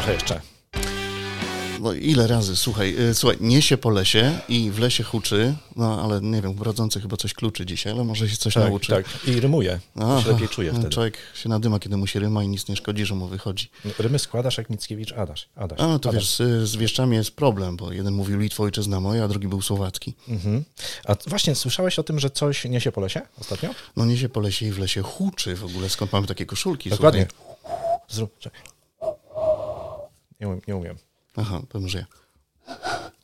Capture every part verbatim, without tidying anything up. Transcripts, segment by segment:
trochę jeszcze. No ile razy, słuchaj, słuchaj, niesie po lesie i w lesie huczy, no ale nie wiem, brodzący chyba coś kluczy dzisiaj, ale może się coś tak, nauczy. Tak, i rymuje, aha, się lepiej czuje wtedy. Człowiek się nadyma, kiedy mu się ryma i nic nie szkodzi, że mu wychodzi. Rymy składasz jak Mickiewicz, Adaś. Adaś. A no to Adaś. Wiesz, z, z wieszczami jest problem, bo jeden mówił Litwo, ojczyzna moja, a drugi był słowacki. Mhm. A właśnie, słyszałeś o tym, że coś niesie po lesie ostatnio? No niesie po lesie i w lesie huczy w ogóle, skąd mamy takie koszulki? Dokładnie. Słuchaj. Zrób, czekaj. Nie umiem, nie umiem. Aha, powiem, że ja.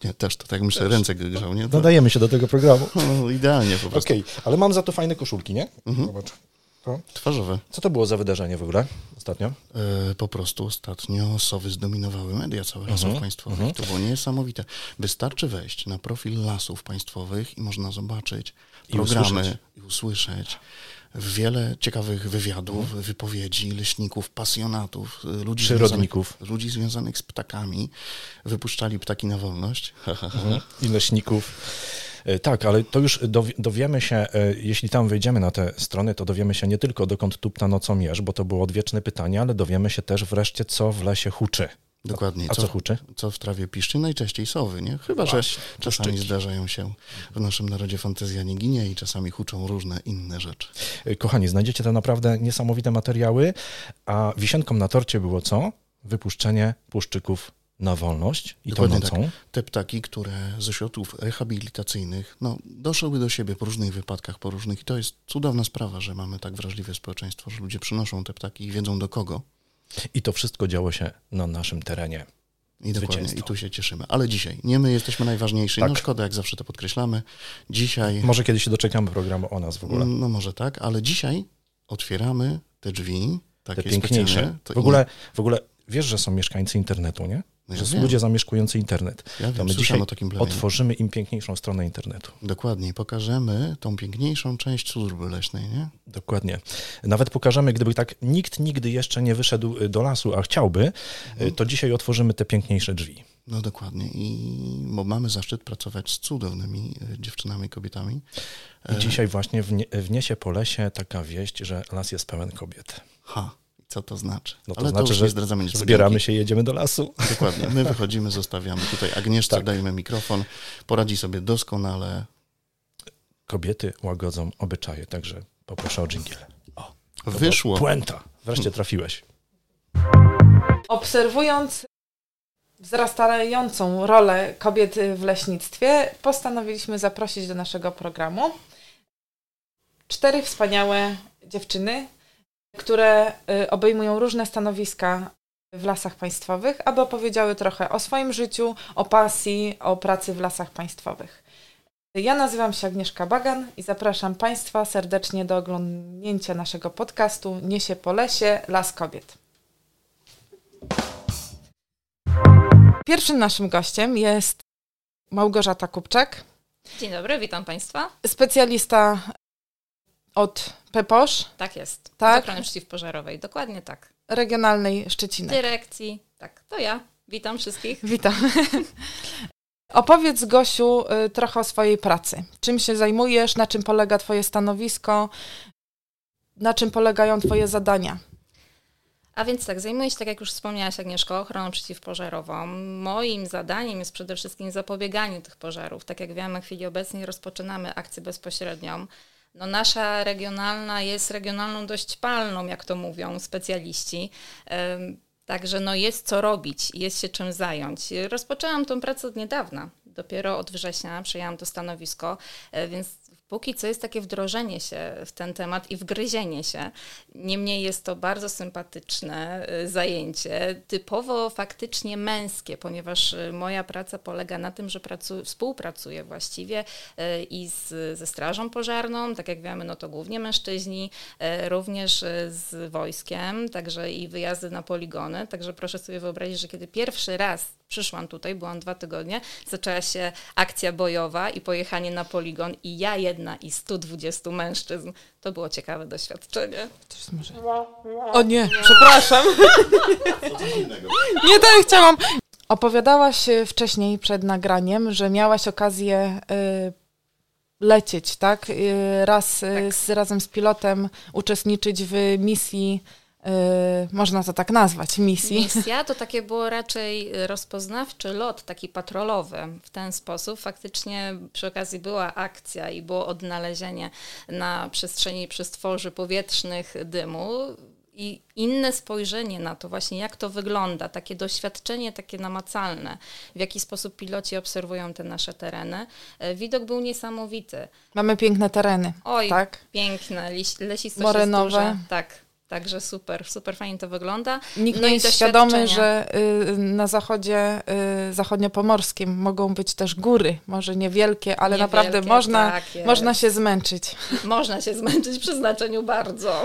Nie, też to tak myślę, ręce grzał, nie? To... Dodajemy się do tego programu. No, idealnie po prostu. Okej, okay, ale mam za to fajne koszulki, nie? Mhm. Zobacz. To. Twarzowe. Co to było za wydarzenie w ogóle ostatnio? E, po prostu ostatnio sowy zdominowały media całe Lasów mhm. Państwowych. Mhm. To było niesamowite. Wystarczy wejść na profil Lasów Państwowych i można zobaczyć programy i usłyszeć. I usłyszeć. Wiele ciekawych wywiadów, hmm. wypowiedzi, leśników, pasjonatów, ludzi przyrodników, związanych, ludzi związanych z ptakami. Wypuszczali ptaki na wolność. Hmm. I leśników. Tak, ale to już dowiemy się, jeśli tam wejdziemy na te strony, to dowiemy się nie tylko dokąd tupta nocą jesz, bo to było odwieczne pytanie, ale dowiemy się też wreszcie, co w lesie huczy. Dokładnie. A co, co huczy? Co w trawie piszczy? Najczęściej sowy, nie? Chyba, właśnie, że czasami piszczyki. Zdarzają się w naszym narodzie fantazja nie ginie i czasami huczą różne inne rzeczy. Kochani, znajdziecie tam naprawdę niesamowite materiały, a wisienką na torcie było co? Wypuszczenie puszczyków na wolność i to nocą. Tak. Te ptaki, które z ośrodków rehabilitacyjnych no, doszły do siebie po różnych wypadkach, po różnych i to jest cudowna sprawa, że mamy tak wrażliwe społeczeństwo, że ludzie przynoszą te ptaki i wiedzą do kogo. I to wszystko działo się na naszym terenie. I dokładnie, i tu się cieszymy. Ale dzisiaj nie my jesteśmy najważniejsi. Tak. No szkoda, jak zawsze to podkreślamy. Dzisiaj... Może kiedyś się doczekamy programu o nas w ogóle. No może tak, ale dzisiaj otwieramy te drzwi. Takie te piękniejsze. W ogóle, w ogóle wiesz, że są mieszkańcy internetu, nie? No ja że są wiem. Ludzie zamieszkujący internet. Ja to wiem, my dzisiaj otworzymy im piękniejszą stronę internetu. Dokładnie. Pokażemy tą piękniejszą część służby leśnej, nie? Dokładnie. Nawet pokażemy, gdyby tak nikt nigdy jeszcze nie wyszedł do lasu, a chciałby, mhm. to dzisiaj otworzymy te piękniejsze drzwi. No dokładnie. I bo mamy zaszczyt pracować z cudownymi dziewczynami, kobietami. I dzisiaj właśnie wniesie po lesie taka wieść, że las jest pełen kobiet. Ha. Co to znaczy? No to ale znaczy, to że nie zdradzamy nic. Zbieramy się i jedziemy do lasu. Dokładnie. My wychodzimy, zostawiamy tutaj Agnieszce, tak. Dajemy mikrofon. Poradzi sobie doskonale. Kobiety łagodzą obyczaje, także poproszę o dżingiel. O, wyszło. Puenta. Wreszcie trafiłeś. Obserwując wzrastającą rolę kobiet w leśnictwie, postanowiliśmy zaprosić do naszego programu cztery wspaniałe dziewczyny, które obejmują różne stanowiska w Lasach Państwowych, aby opowiedziały trochę o swoim życiu, o pasji, o pracy w Lasach Państwowych. Ja nazywam się Agnieszka Bagan i zapraszam Państwa serdecznie do oglądnięcia naszego podcastu Niesie po lesie Las Kobiet. Pierwszym naszym gościem jest Małgorzata Kupczak. Dzień dobry, witam Państwa. Specjalista od Peposz? Tak jest. Tak? Od ochrony przeciwpożarowej, dokładnie tak. Regionalnej Szczecinek. Dyrekcji, tak. To ja. Witam wszystkich. Witam. Opowiedz, Gosiu, trochę o swojej pracy. Czym się zajmujesz, na czym polega Twoje stanowisko, na czym polegają Twoje zadania? A więc tak, zajmuję się, tak jak już wspomniałaś, Agnieszko, ochroną przeciwpożarową. Moim zadaniem jest przede wszystkim zapobieganie tych pożarów. Tak jak wiemy, w chwili obecnej rozpoczynamy akcję bezpośrednią. No, nasza regionalna jest regionalną dość palną, jak to mówią specjaliści, także no jest co robić, jest się czym zająć. Rozpoczęłam tą pracę od niedawna, dopiero od września przyjęłam to stanowisko, więc póki co jest takie wdrożenie się w ten temat i wgryzienie się. Niemniej jest to bardzo sympatyczne zajęcie, typowo faktycznie męskie, ponieważ moja praca polega na tym, że pracuję, współpracuję właściwie i z, ze strażą pożarną, tak jak wiemy, no to głównie mężczyźni, również z wojskiem, także i wyjazdy na poligony. Także proszę sobie wyobrazić, że kiedy pierwszy raz przyszłam tutaj, byłam dwa tygodnie, zaczęła się akcja bojowa i pojechanie na poligon i ja jedna i stu dwudziestu mężczyzn. To było ciekawe doświadczenie. Może... O nie, przepraszam. Nie, to ja chciałam. Opowiadałaś wcześniej przed nagraniem, że miałaś okazję y, lecieć, tak? Y, raz tak. Z, razem z pilotem uczestniczyć w misji Yy, można to tak nazwać, misji. Misja to takie było raczej rozpoznawczy lot, taki patrolowy w ten sposób. Faktycznie przy okazji była akcja i było odnalezienie na przestrzeni przy stworzy powietrznych dymu i inne spojrzenie na to właśnie, jak to wygląda, takie doświadczenie, takie namacalne, w jaki sposób piloci obserwują te nasze tereny. Widok był niesamowity. Mamy piękne tereny. Oj, tak? Piękne, lesistość morenowe. Jest duża. Tak. Także super, super fajnie to wygląda. Nikt no nie jest świadomy, że y, na zachodzie y, zachodniopomorskim mogą być też góry, może niewielkie, ale niewielkie, naprawdę można, tak można się zmęczyć. Można się zmęczyć przy znaczeniu bardzo.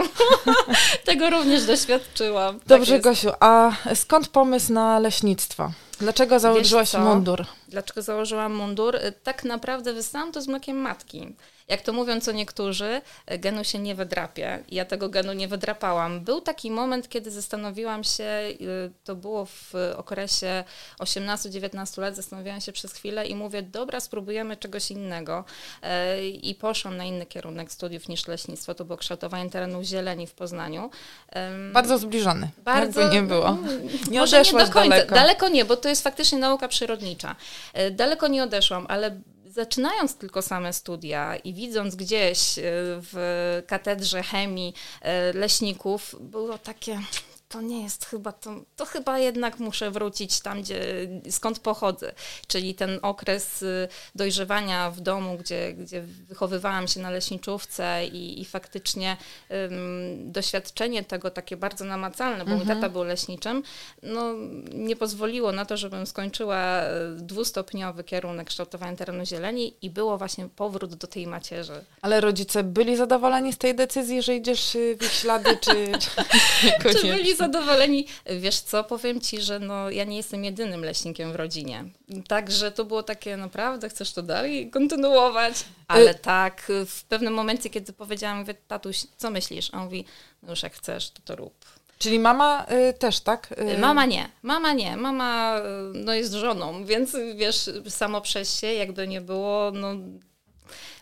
Tego również doświadczyłam. Dobrze, tak Gosiu, a skąd pomysł na leśnictwo? Dlaczego założyłaś mundur? Dlaczego założyłam mundur? Tak naprawdę wystałam to z mlekiem matki. Jak to mówią co niektórzy, genu się nie wydrapie. Ja tego genu nie wydrapałam. Był taki moment, kiedy zastanowiłam się, to było w okresie osiemnastu dziewiętnastu lat, zastanawiałam się przez chwilę i mówię, dobra, spróbujemy czegoś innego. I poszłam na inny kierunek studiów niż leśnictwo. To było kształtowanie terenów zieleni w Poznaniu. Bardzo zbliżony. Bardzo. Jakby nie było. Nie odeszłaś daleko. Daleko nie, bo to jest faktycznie nauka przyrodnicza. Daleko nie odeszłam, ale zaczynając tylko same studia i widząc gdzieś w katedrze chemii leśników, było takie, to nie jest chyba, to, to chyba jednak muszę wrócić tam, gdzie, skąd pochodzę. Czyli ten okres dojrzewania w domu, gdzie, gdzie wychowywałam się na leśniczówce i, i faktycznie um, doświadczenie tego takie bardzo namacalne, bo mhm. mój tata był leśniczym, no, nie pozwoliło na to, żebym skończyła dwustopniowy kierunek kształtowania terenu zieleni i było właśnie powrót do tej macierzy. Ale rodzice byli zadowoleni z tej decyzji, że idziesz w ich ślady, czy, czy, czy byli zadowoleni. Wiesz co, powiem ci, że no, ja nie jestem jedynym leśnikiem w rodzinie. Także to było takie, naprawdę chcesz to dalej kontynuować? Ale tak, w pewnym momencie, kiedy powiedziałam, mówię, tatuś, co myślisz? A on mówi, no już jak chcesz, to to rób. Czyli mama y, też, tak? Y... Mama nie, mama nie. Mama y, no, jest żoną, więc wiesz, samo przez się, jakby nie było, no...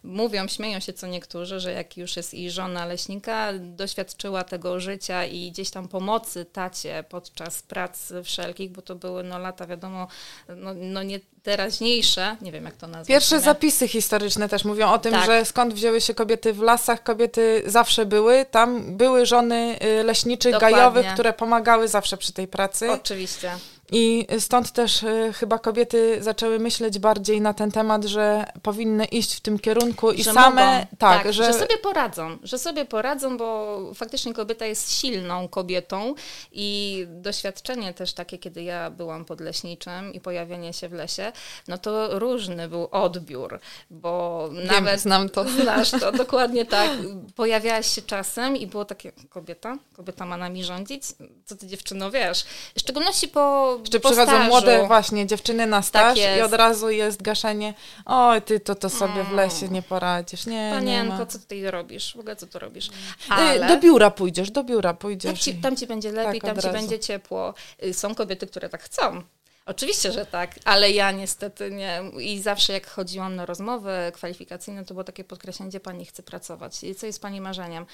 Mówią, śmieją się co niektórzy, że jak już jest i żona leśnika, doświadczyła tego życia i gdzieś tam pomocy tacie podczas prac wszelkich, bo to były no lata, wiadomo, no, no nie teraźniejsze, nie wiem jak to nazwać. Pierwsze nie? zapisy historyczne też mówią o tym, tak. że skąd wzięły się kobiety w lasach, kobiety zawsze były, tam były żony leśniczych, dokładnie. Gajowych, które pomagały zawsze przy tej pracy. Oczywiście. I stąd też y, chyba kobiety zaczęły myśleć bardziej na ten temat, że powinny iść w tym kierunku i że same... Mogą. Tak, tak że... że sobie poradzą, że sobie poradzą, bo faktycznie kobieta jest silną kobietą i doświadczenie też takie, kiedy ja byłam podleśniczym i pojawienie się w lesie, no to różny był odbiór, bo Wiem, nawet... znam to. Znasz to, dokładnie tak. Pojawiałaś się czasem i było takie, kobieta? Kobieta ma nami rządzić? Co ty dziewczyno wiesz? W szczególności po Czy przychodzą stażu. młode właśnie dziewczyny na staż tak i od razu jest gaszenie, oj ty to to sobie mm. w lesie nie poradzisz, nie, Panienko, nie ma. co ty robisz, w ogóle co tu robisz? Ale... Do biura pójdziesz, do biura pójdziesz. Tam ci, tam ci będzie lepiej, tak, tam ci razu. będzie ciepło. Są kobiety, które tak chcą. Oczywiście, że tak, ale ja niestety nie. I zawsze jak chodziłam na rozmowy kwalifikacyjne, to było takie podkreślenie, gdzie pani chce pracować. I co jest pani marzeniem?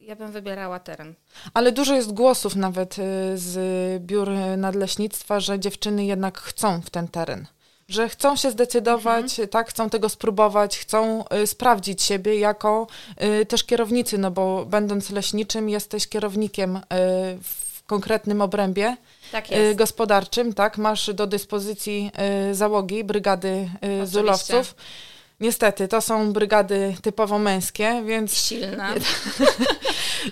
Ja bym wybierała teren. Ale dużo jest głosów nawet z biur nadleśnictwa, że dziewczyny jednak chcą w ten teren. Że chcą się zdecydować, mhm. tak, chcą tego spróbować, chcą y, sprawdzić siebie jako y, też kierownicy, no bo będąc leśniczym jesteś kierownikiem y, w konkretnym obrębie tak y, gospodarczym, tak, masz do dyspozycji y, załogi, brygady y, zulowców. Niestety, to są brygady typowo męskie, więc... Silna.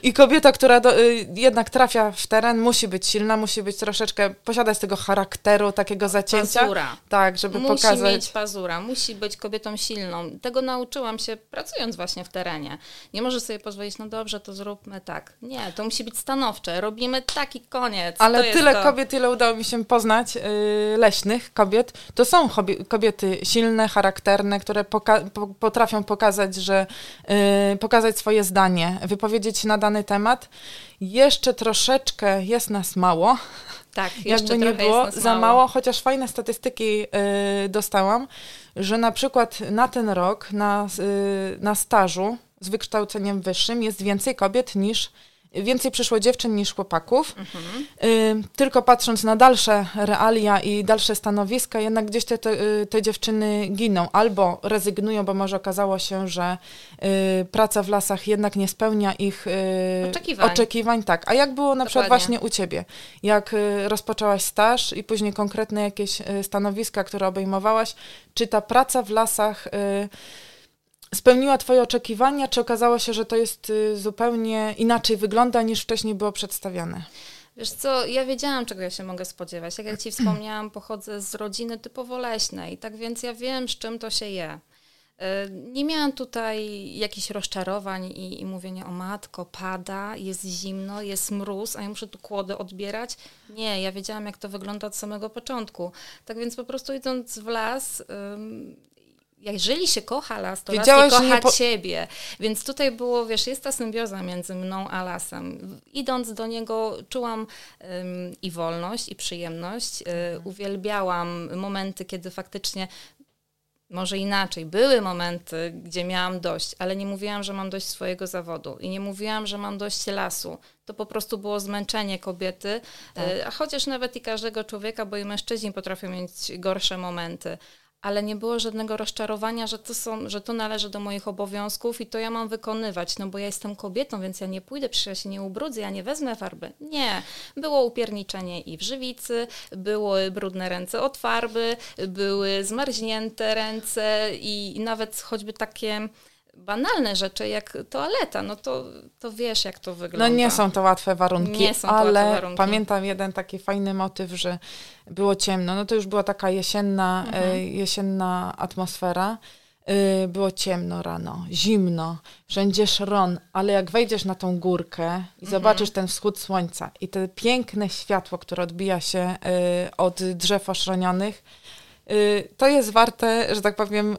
I kobieta, która do, y, jednak trafia w teren, musi być silna, musi być troszeczkę, posiadać tego charakteru, takiego zacięcia. Pazura. Tak, żeby musi pokazać... Musi mieć pazura, musi być kobietą silną. Tego nauczyłam się pracując właśnie w terenie. Nie możesz sobie pozwolić, no dobrze, to zróbmy tak. Nie, to musi być stanowcze, robimy tak i koniec. Ale to tyle kobiet, ile udało mi się poznać, y, leśnych kobiet, to są hobie- kobiety silne, charakterne, które poka- po- potrafią pokazać, że y, pokazać swoje zdanie, wypowiedzieć na dany temat. Jeszcze troszeczkę jest nas mało. Tak, jeszcze jakby nie było, jest nas za mało. mało, chociaż fajne statystyki y, dostałam, że na przykład na ten rok na, y, na stażu z wykształceniem wyższym jest więcej kobiet niż więcej przyszło dziewczyn niż chłopaków. Mhm. Y, tylko patrząc na dalsze realia i dalsze stanowiska, jednak gdzieś te, te, te dziewczyny giną albo rezygnują, bo może okazało się, że y, praca w lasach jednak nie spełnia ich y, oczekiwań. oczekiwań. Tak. A jak było na Dokładnie. Przykład właśnie u ciebie? Jak y, rozpoczęłaś staż i później konkretne jakieś y, stanowiska, które obejmowałaś, czy ta praca w lasach... Y, spełniła twoje oczekiwania, czy okazało się, że to jest y, zupełnie inaczej wygląda niż wcześniej było przedstawiane? Wiesz co, ja wiedziałam, czego ja się mogę spodziewać. Jak ja ci wspomniałam, pochodzę z rodziny typowo leśnej, tak więc ja wiem, z czym to się je. Y, nie miałam tutaj jakichś rozczarowań i, i mówienia o matko, pada, jest zimno, jest mróz, a ja muszę tu kłody odbierać. Nie, ja wiedziałam, jak to wygląda od samego początku. Tak więc po prostu idąc w las... Ym, jeżeli się kocha las, to las nie kocha po... ciebie. Więc tutaj było, wiesz, jest ta symbioza między mną a lasem. Idąc do niego czułam um, i wolność, i przyjemność. Mhm. Uwielbiałam momenty, kiedy faktycznie, może inaczej, były momenty, gdzie miałam dość, ale nie mówiłam, że mam dość swojego zawodu i nie mówiłam, że mam dość lasu. To po prostu było zmęczenie kobiety, tak. A chociaż nawet i każdego człowieka, bo i mężczyźni potrafią mieć gorsze momenty. Ale nie było żadnego rozczarowania, że to, są, że to należy do moich obowiązków i to ja mam wykonywać, no bo ja jestem kobietą, więc ja nie pójdę, przecież ja się nie ubrudzę, ja nie wezmę farby. Nie. Było upierniczenie i w żywicy, były brudne ręce od farby, były zmarznięte ręce i, i nawet choćby takie... banalne rzeczy jak toaleta, no to, to wiesz, jak to wygląda. No nie są to łatwe warunki, nie są to ale łatwe warunki. Pamiętam jeden taki fajny motyw, że było ciemno, no to już była taka jesienna, mhm. jesienna atmosfera. Było ciemno rano, zimno, wszędzie szron, ale jak wejdziesz na tą górkę i zobaczysz mm-hmm. ten wschód słońca i to piękne światło, które odbija się od drzew oszronionych, to jest warte, że tak powiem,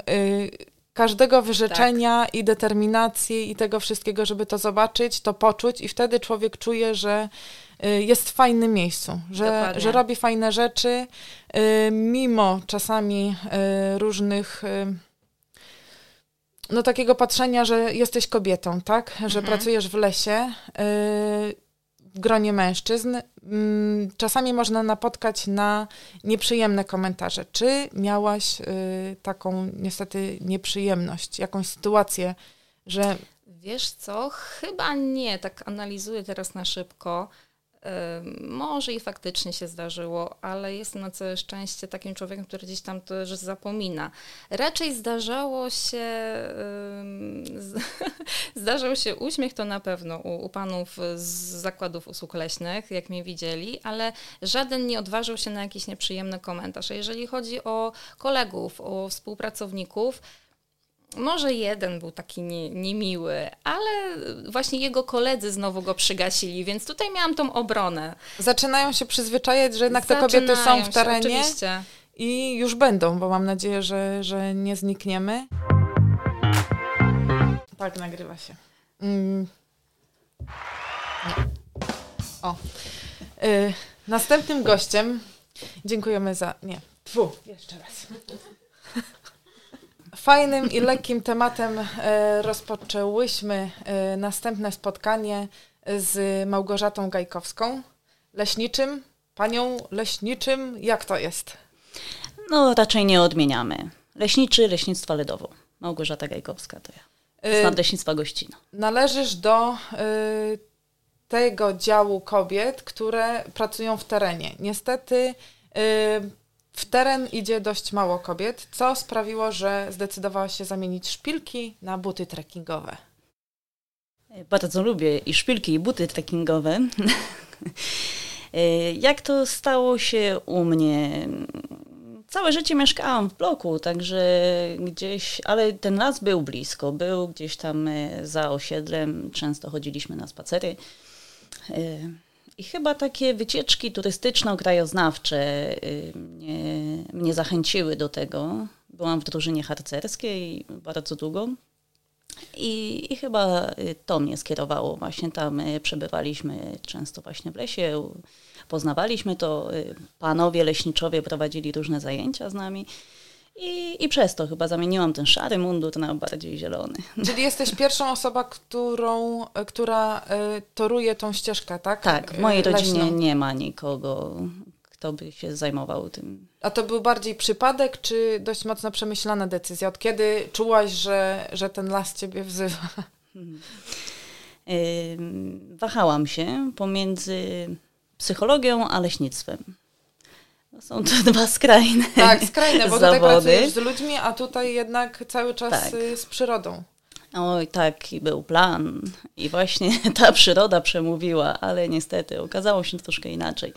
każdego wyrzeczenia tak. i determinacji i tego wszystkiego, żeby to zobaczyć, to poczuć i wtedy człowiek czuje, że y, jest w fajnym miejscu, że, że robi fajne rzeczy, y, mimo czasami y, różnych... Y, no takiego patrzenia, że jesteś kobietą, tak? Że mhm. pracujesz w lesie, y, w gronie mężczyzn. Y, czasami można napotkać na nieprzyjemne komentarze. Czy miałaś y, taką niestety nieprzyjemność, jakąś sytuację, że... Wiesz co, chyba nie, tak analizuję teraz na szybko. Może i faktycznie się zdarzyło, ale jestem na całe szczęście takim człowiekiem, który gdzieś tam też zapomina. Raczej zdarzało się, zdarzał się uśmiech to na pewno u, u panów z zakładów usług leśnych, jak mnie widzieli, ale żaden nie odważył się na jakiś nieprzyjemny komentarz. A jeżeli chodzi o kolegów, o współpracowników, może jeden był taki nie, niemiły, ale właśnie jego koledzy znowu go przygasili, więc tutaj miałam tą obronę. Zaczynają się przyzwyczajać, że jednak Zaczynają te kobiety są w terenie się, oczywiście. I już będą, bo mam nadzieję, że, że nie znikniemy. Tak, nagrywa się. Mm. O. Yy, następnym gościem dziękujemy za... Nie, Fu, jeszcze raz. Fajnym i lekkim tematem e, rozpoczęłyśmy e, następne spotkanie z Małgorzatą Gajkowską, leśniczym, panią leśniczym. Jak to jest? No raczej nie odmieniamy. Leśniczy, leśnictwa Ledowo. Małgorzata Gajkowska to ja. Znam e, leśnictwa Gościna. Należysz do e, tego działu kobiet, które pracują w terenie. Niestety... E, W teren idzie dość mało kobiet, co sprawiło, że zdecydowała się zamienić szpilki na buty trekkingowe. Bardzo lubię i szpilki, i buty trekkingowe. Jak to stało się u mnie? Całe życie mieszkałam w bloku, także gdzieś, ale ten las był blisko, był gdzieś tam za osiedlem, często chodziliśmy na spacery. I chyba takie wycieczki turystyczno-krajoznawcze mnie, mnie zachęciły do tego. Byłam w drużynie harcerskiej bardzo długo i, i chyba to mnie skierowało. Właśnie tam przebywaliśmy często właśnie w lesie, poznawaliśmy to. Panowie leśniczowie prowadzili różne zajęcia z nami I, I przez to chyba zamieniłam ten szary mundur na bardziej zielony. Czyli jesteś pierwszą osobą, którą, która y, toruje tą ścieżkę, tak? Tak, w mojej rodzinie leśną. Nie ma nikogo, kto by się zajmował tym. A to był bardziej przypadek, czy dość mocno przemyślana decyzja? Od kiedy czułaś, że, że ten las ciebie wzywa? Hmm. Y, wahałam się pomiędzy psychologią a leśnictwem. Są to dwa skrajne Tak, skrajne, bo zawody. Tutaj pracujesz z ludźmi, a tutaj jednak cały czas tak. z przyrodą. Oj, tak, i był plan. I właśnie ta przyroda przemówiła, ale niestety okazało się troszkę inaczej.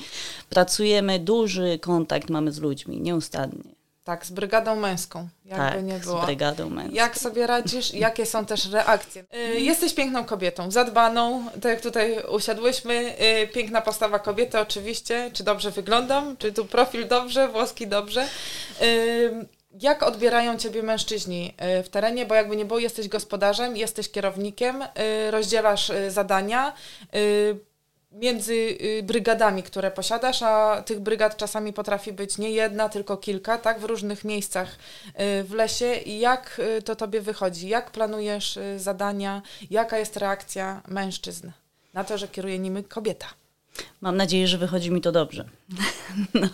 Pracujemy, duży kontakt mamy z ludźmi, nieustannie. Tak, z brygadą męską, jakby tak, nie było. Z brygadą męską. Jak sobie radzisz? Jakie są też reakcje? Yy, jesteś piękną kobietą, zadbaną, tak jak tutaj usiadłyśmy, yy, piękna postawa kobiety oczywiście, czy dobrze wyglądam, czy tu profil dobrze, włoski dobrze. Yy, jak odbierają ciebie mężczyźni w terenie, bo jakby nie było, jesteś gospodarzem, jesteś kierownikiem, yy, rozdzielasz zadania, yy, między brygadami, które posiadasz, a tych brygad czasami potrafi być nie jedna, tylko kilka, tak, w różnych miejscach w lesie. Jak to tobie wychodzi? Jak planujesz zadania? Jaka jest reakcja mężczyzn na to, że kieruje nimi kobieta? Mam nadzieję, że wychodzi mi to dobrze. No.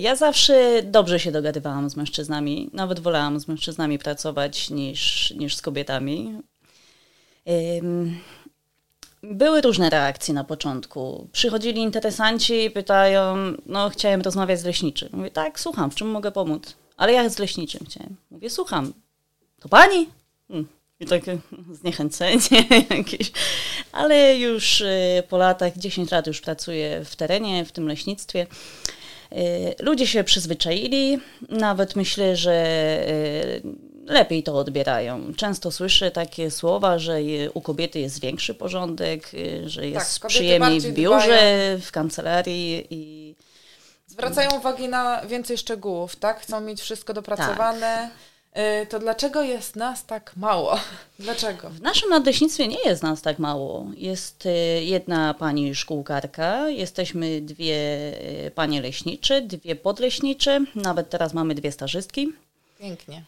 Ja zawsze dobrze się dogadywałam z mężczyznami, nawet wolałam z mężczyznami pracować niż, niż z kobietami. Um. Były różne reakcje na początku. Przychodzili interesanci i pytają, no chciałem rozmawiać z leśniczym. Mówię, tak, słucham, w czym mogę pomóc? Ale ja z leśniczym chciałem. Mówię, słucham, to pani? Hmm. I takie zniechęcenie jakieś. Ale już po latach, dziesięć lat już pracuję w terenie, w tym leśnictwie. Ludzie się przyzwyczaili, nawet myślę, że lepiej to odbierają. Często słyszę takie słowa, że u kobiety jest większy porządek, że jest tak, przyjemniej w biurze, dbają. W kancelarii. I zwracają uwagi na więcej szczegółów, tak? Chcą mieć wszystko dopracowane. Tak. To dlaczego jest nas tak mało? Dlaczego? W naszym nadleśnictwie nie jest nas tak mało. Jest jedna pani szkółkarka, jesteśmy dwie panie leśnicze, dwie podleśnicze, nawet teraz mamy dwie stażystki. Pięknie.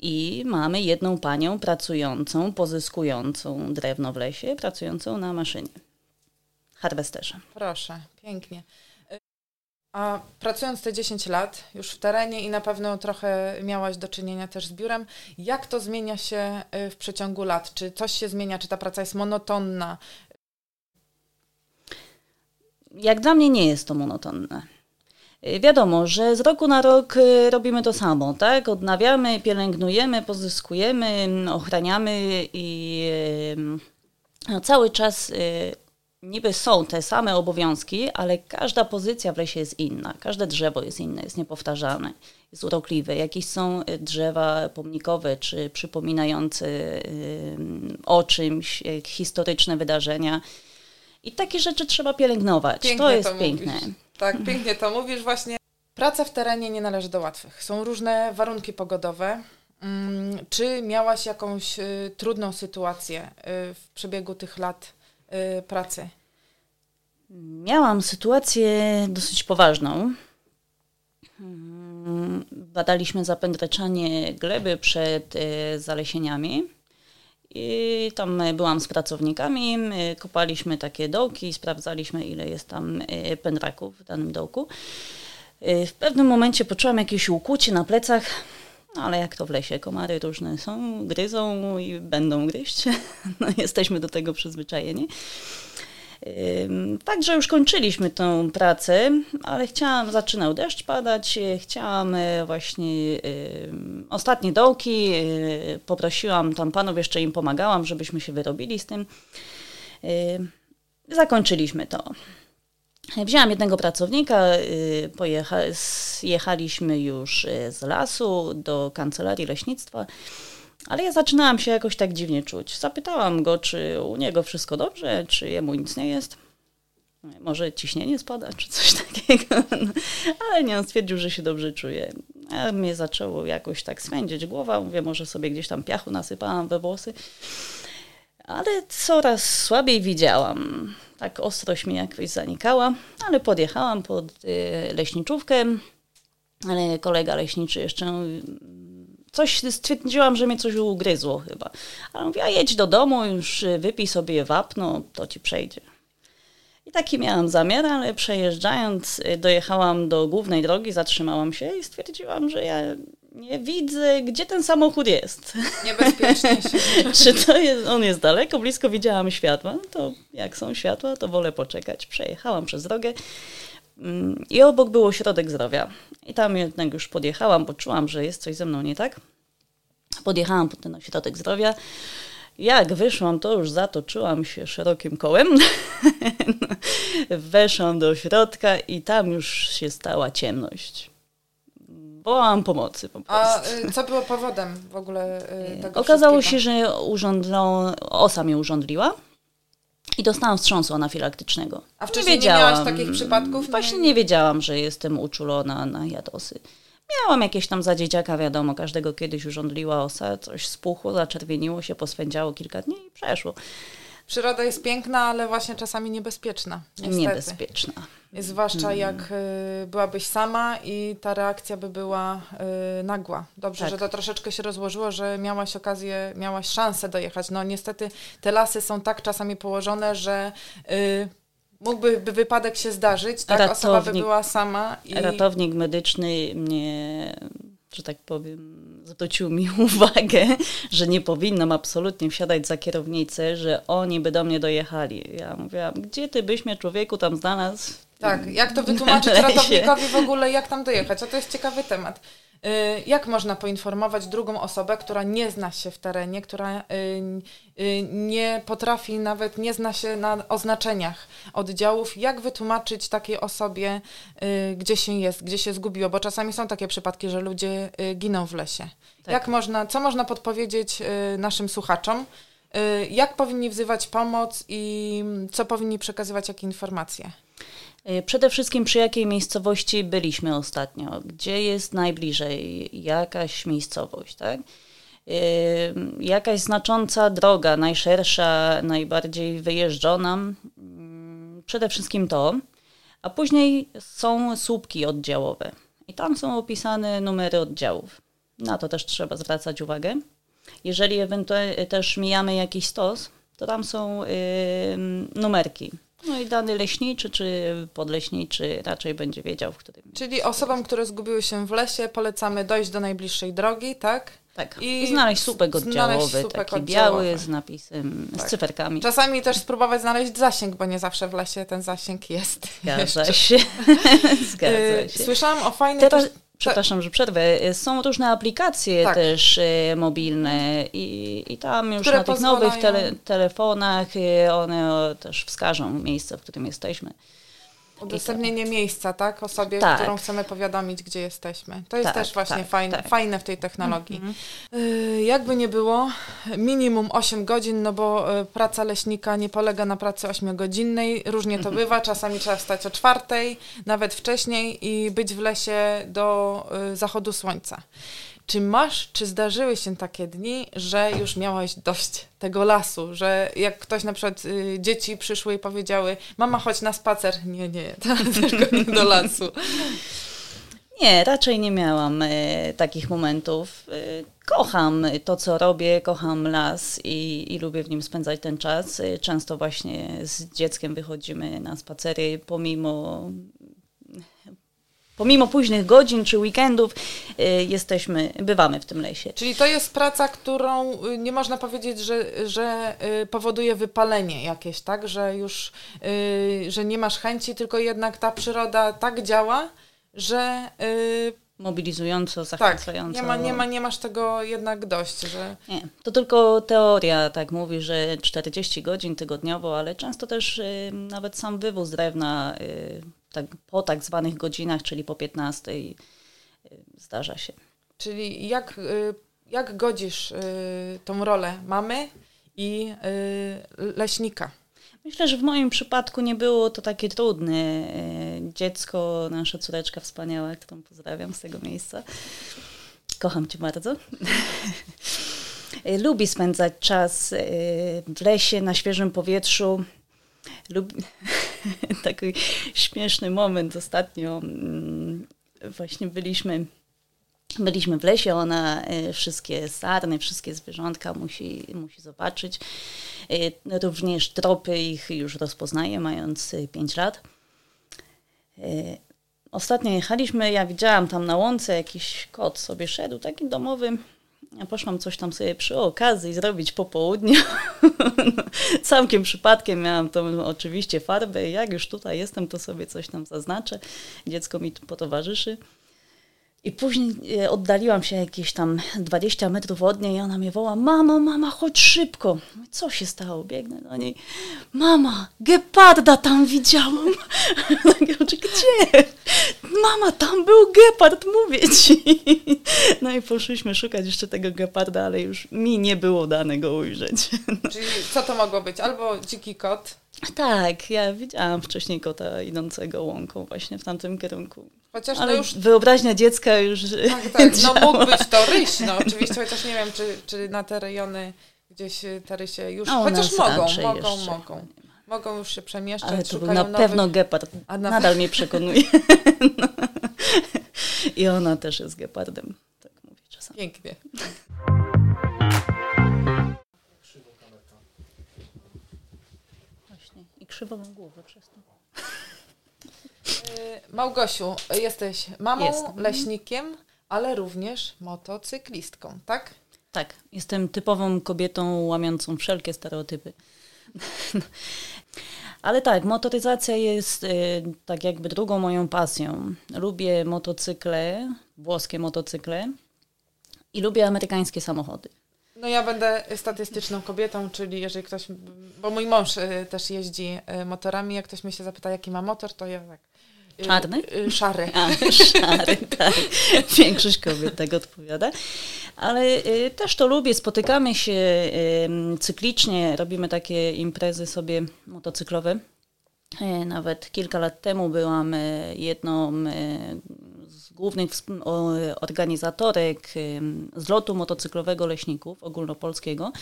I mamy jedną panią pracującą, pozyskującą drewno w lesie, pracującą na maszynie. Harwesterze. Proszę, pięknie. A pracując te dziesięć lat już w terenie i na pewno trochę miałaś do czynienia też z biurem, jak to zmienia się w przeciągu lat? Czy coś się zmienia? Czy ta praca jest monotonna? Jak dla mnie nie jest to monotonne. Wiadomo, że z roku na rok robimy to samo, tak? Odnawiamy, pielęgnujemy, pozyskujemy, ochraniamy i cały czas niby są te same obowiązki, ale każda pozycja w lesie jest inna, każde drzewo jest inne, jest niepowtarzalne, jest urokliwe. Jakieś są drzewa pomnikowe czy przypominające o czymś, historyczne wydarzenia i takie rzeczy trzeba pielęgnować, pięknie to jest to piękne. Mówisz. Tak, pięknie to mówisz właśnie. Praca w terenie nie należy do łatwych. Są różne warunki pogodowe. Czy miałaś jakąś y, trudną sytuację y, w przebiegu tych lat y, pracy? Miałam sytuację dosyć poważną. Badaliśmy zapędraczanie gleby przed y, zalesieniami. I tam byłam z pracownikami, kopaliśmy takie dołki, sprawdzaliśmy, ile jest tam pędraków w danym dołku. W pewnym momencie poczułam jakieś ukłucie na plecach, no ale jak to w lesie, komary różne są, gryzą i będą gryźć. No, jesteśmy do tego przyzwyczajeni. Także już kończyliśmy tą pracę, ale chciałam, zaczynał deszcz padać, chciałam właśnie y, ostatnie dołki, y, poprosiłam tam panów, jeszcze im pomagałam, żebyśmy się wyrobili z tym. Y, zakończyliśmy to. Wzięłam jednego pracownika, y, pojecha- zjechaliśmy już z lasu do kancelarii leśnictwa. Ale ja zaczynałam się jakoś tak dziwnie czuć. Zapytałam go, czy u niego wszystko dobrze, czy jemu nic nie jest. Może ciśnienie spada, czy coś takiego. No, ale nie, on stwierdził, że się dobrze czuje. A mnie zaczęło jakoś tak swędzić głowa. Mówię, może sobie gdzieś tam piachu nasypałam we włosy. Ale coraz słabiej widziałam. Tak ostrość mi jakoś zanikała. Ale podjechałam pod leśniczówkę. kolega leśniczy jeszcze... Coś stwierdziłam, że mnie coś ugryzło chyba. Ale mówię, a jedź do domu, już wypij sobie wapno, to ci przejdzie. I taki miałam zamiar, ale przejeżdżając dojechałam do głównej drogi, zatrzymałam się i stwierdziłam, że ja nie widzę, gdzie ten samochód jest. Niebezpiecznie się. Czy to jest, on jest daleko, blisko widziałam światła, to jak są światła, to wolę poczekać. Przejechałam przez drogę. I obok był ośrodek zdrowia. I tam jednak już podjechałam, bo czułam, że jest coś ze mną nie tak. Podjechałam pod ten ośrodek zdrowia. Jak wyszłam, to już zatoczyłam się szerokim kołem. Weszłam do środka i tam już się stała ciemność. Wołałam pomocy po prostu. A co było powodem w ogóle tego Okazało wszystkiego? się, że urządla... osa mnie urządliła. I dostałam wstrząsu anafilaktycznego. A wcześniej nie, nie miałaś takich przypadków? Właśnie nie wiedziałam, że jestem uczulona na jad osy. Miałam jakieś tam za dzieciaka, wiadomo, każdego kiedyś urządliła osa, coś spuchło, zaczerwieniło się, poswędziało kilka dni i przeszło. Przyroda jest piękna, ale właśnie czasami niebezpieczna. Niestety. Niebezpieczna. Zwłaszcza jak y, byłabyś sama i ta reakcja by była y, nagła. Dobrze, tak. Że to troszeczkę się rozłożyło, że miałaś okazję, miałaś szansę dojechać. No niestety te lasy są tak czasami położone, że y, mógłby by wypadek się zdarzyć, tak? Ratownik, osoba by była sama. I... Ratownik medyczny mnie... że tak powiem, zwrócił mi uwagę, że nie powinnam absolutnie wsiadać za kierownicę, że oni by do mnie dojechali. Ja mówiłam, gdzie ty byś mnie, człowieku, tam znalazł? Tak, jak to wytłumaczyć ratownikowi w ogóle, jak tam dojechać? A to jest ciekawy temat. Jak można poinformować drugą osobę, która nie zna się w terenie, która nie potrafi nawet, nie zna się na oznaczeniach oddziałów, jak wytłumaczyć takiej osobie, gdzie się jest, gdzie się zgubiło, bo czasami są takie przypadki, że ludzie giną w lesie. Tak. Jak można, co można podpowiedzieć naszym słuchaczom, jak powinni wzywać pomoc i co powinni przekazywać, jakie informacje? Przede wszystkim przy jakiej miejscowości byliśmy ostatnio, gdzie jest najbliżej jakaś miejscowość, tak? Yy, jakaś znacząca droga, najszersza, najbardziej wyjeżdżona, yy, przede wszystkim to, a później są słupki oddziałowe i tam są opisane numery oddziałów, na to też trzeba zwracać uwagę. Jeżeli ewentualnie też mijamy jakiś stos, to tam są yy, numerki. No i dany leśniczy czy podleśniczy raczej będzie wiedział, w którym... Czyli osobom, które zgubiły się w lesie, polecamy dojść do najbliższej drogi, tak? Tak. I znaleźć słupek oddziałowy, znaleźć taki oddziałowy. Biały z napisem, tak. Z cyferkami. Czasami też spróbować znaleźć zasięg, bo nie zawsze w lesie ten zasięg jest. Zgadza się. Zgadza się. Słyszałam o fajnych... Teraz... Też... Przepraszam, że przerwę. Są różne aplikacje tak. też y, mobilne i, i tam już Które na tych nowych tele, telefonach y, one o, też wskażą miejsce, w którym jesteśmy. Udostępnienie to... miejsca, tak? Osobie, tak. którą chcemy powiadomić, gdzie jesteśmy. To jest tak, też właśnie tak, fajne, tak. fajne w tej technologii. Mhm. Y, jakby nie było, minimum osiem godzin, no bo y, praca leśnika nie polega na pracy ośmiogodzinnej. Różnie to mhm. bywa, czasami trzeba wstać o czwartej, nawet wcześniej i być w lesie do y, zachodu słońca. Czy masz, czy zdarzyły się takie dni, że już miałaś dość tego lasu, że jak ktoś na przykład y, dzieci przyszły i powiedziały, mama, chodź na spacer. Nie, nie, tylko nie do lasu. Nie, raczej nie miałam y, takich momentów. Y, kocham to, co robię, kocham las i, i lubię w nim spędzać ten czas. Y, często właśnie z dzieckiem wychodzimy na spacery pomimo... Pomimo późnych godzin czy weekendów y, jesteśmy, bywamy w tym lesie. Czyli to jest praca, którą nie można powiedzieć, że, że y, powoduje wypalenie jakieś, tak? Że już y, że nie masz chęci, tylko jednak ta przyroda tak działa, że... Y, mobilizująco, zachęcająco. Tak, nie, ma, nie, ma, nie masz tego jednak dość. Że... Nie, to tylko teoria tak mówi, że czterdzieści godzin tygodniowo, ale często też y, nawet sam wywóz drewna... Y, Tak, po tak zwanych godzinach, czyli po piętnastej zdarza się. Czyli jak, jak godzisz tą rolę mamy i leśnika? Myślę, że w moim przypadku nie było to takie trudne. Dziecko, nasza córeczka wspaniała, którą pozdrawiam z tego miejsca. Kocham cię bardzo. Lubi spędzać czas w lesie, na świeżym powietrzu. Lub taki śmieszny moment ostatnio właśnie byliśmy, byliśmy w lesie, ona wszystkie sarny, wszystkie zwierzątka musi, musi zobaczyć. Również tropy ich już rozpoznaje, mając pięć lat. Ostatnio jechaliśmy, ja widziałam tam na łące jakiś kot sobie szedł, taki domowy. Ja poszłam coś tam sobie przy okazji zrobić po południu. Całkiem przypadkiem miałam tą oczywiście farbę. Jak już tutaj jestem, to sobie coś tam zaznaczę. Dziecko mi potowarzyszy. I później oddaliłam się jakieś tam dwadzieścia metrów od niej i ona mnie woła: mama, mama, chodź szybko. Co się stało? Biegnę do niej. Mama, geparda tam widziałam. Gdzie? Mama, tam był gepard, mówię ci. No i poszliśmy szukać jeszcze tego geparda, ale już mi nie było dane go ujrzeć. Czyli co to mogło być? Albo dziki kot? Tak, ja widziałam wcześniej kota idącego łąką właśnie w tamtym kierunku. Chociaż ale to już... wyobraźnia dziecka już... Tak, tak, no mógł być to ryś, no oczywiście, chociaż nie wiem, czy, czy na te rejony gdzieś te rysie już... No, chociaż mogą, mogą, jeszcze. mogą. Mogą już się przemieszczać, ale to był na nowych... pewno gepard, A na... nadal mnie przekonuje. No. I ona też jest gepardem, tak mówię czasami. Pięknie. Właśnie, i krzywo mam głowę przez to. Małgosiu, jesteś mamą, Jestem. leśnikiem, ale również motocyklistką, tak? Tak, jestem typową kobietą łamiącą wszelkie stereotypy. Ale tak, motoryzacja jest y, tak jakby drugą moją pasją. Lubię motocykle, włoskie motocykle i lubię amerykańskie samochody. No ja będę statystyczną kobietą, czyli jeżeli ktoś, bo mój mąż y, też jeździ y, motorami, jak ktoś mnie się zapyta, jaki ma motor, to ja tak... Czarny? Szary. A, szary, tak. Większość kobiet tak odpowiada. Ale też to lubię, spotykamy się cyklicznie, robimy takie imprezy sobie motocyklowe. Nawet kilka lat temu byłam jedną z głównych organizatorek zlotu motocyklowego leśników ogólnopolskiego.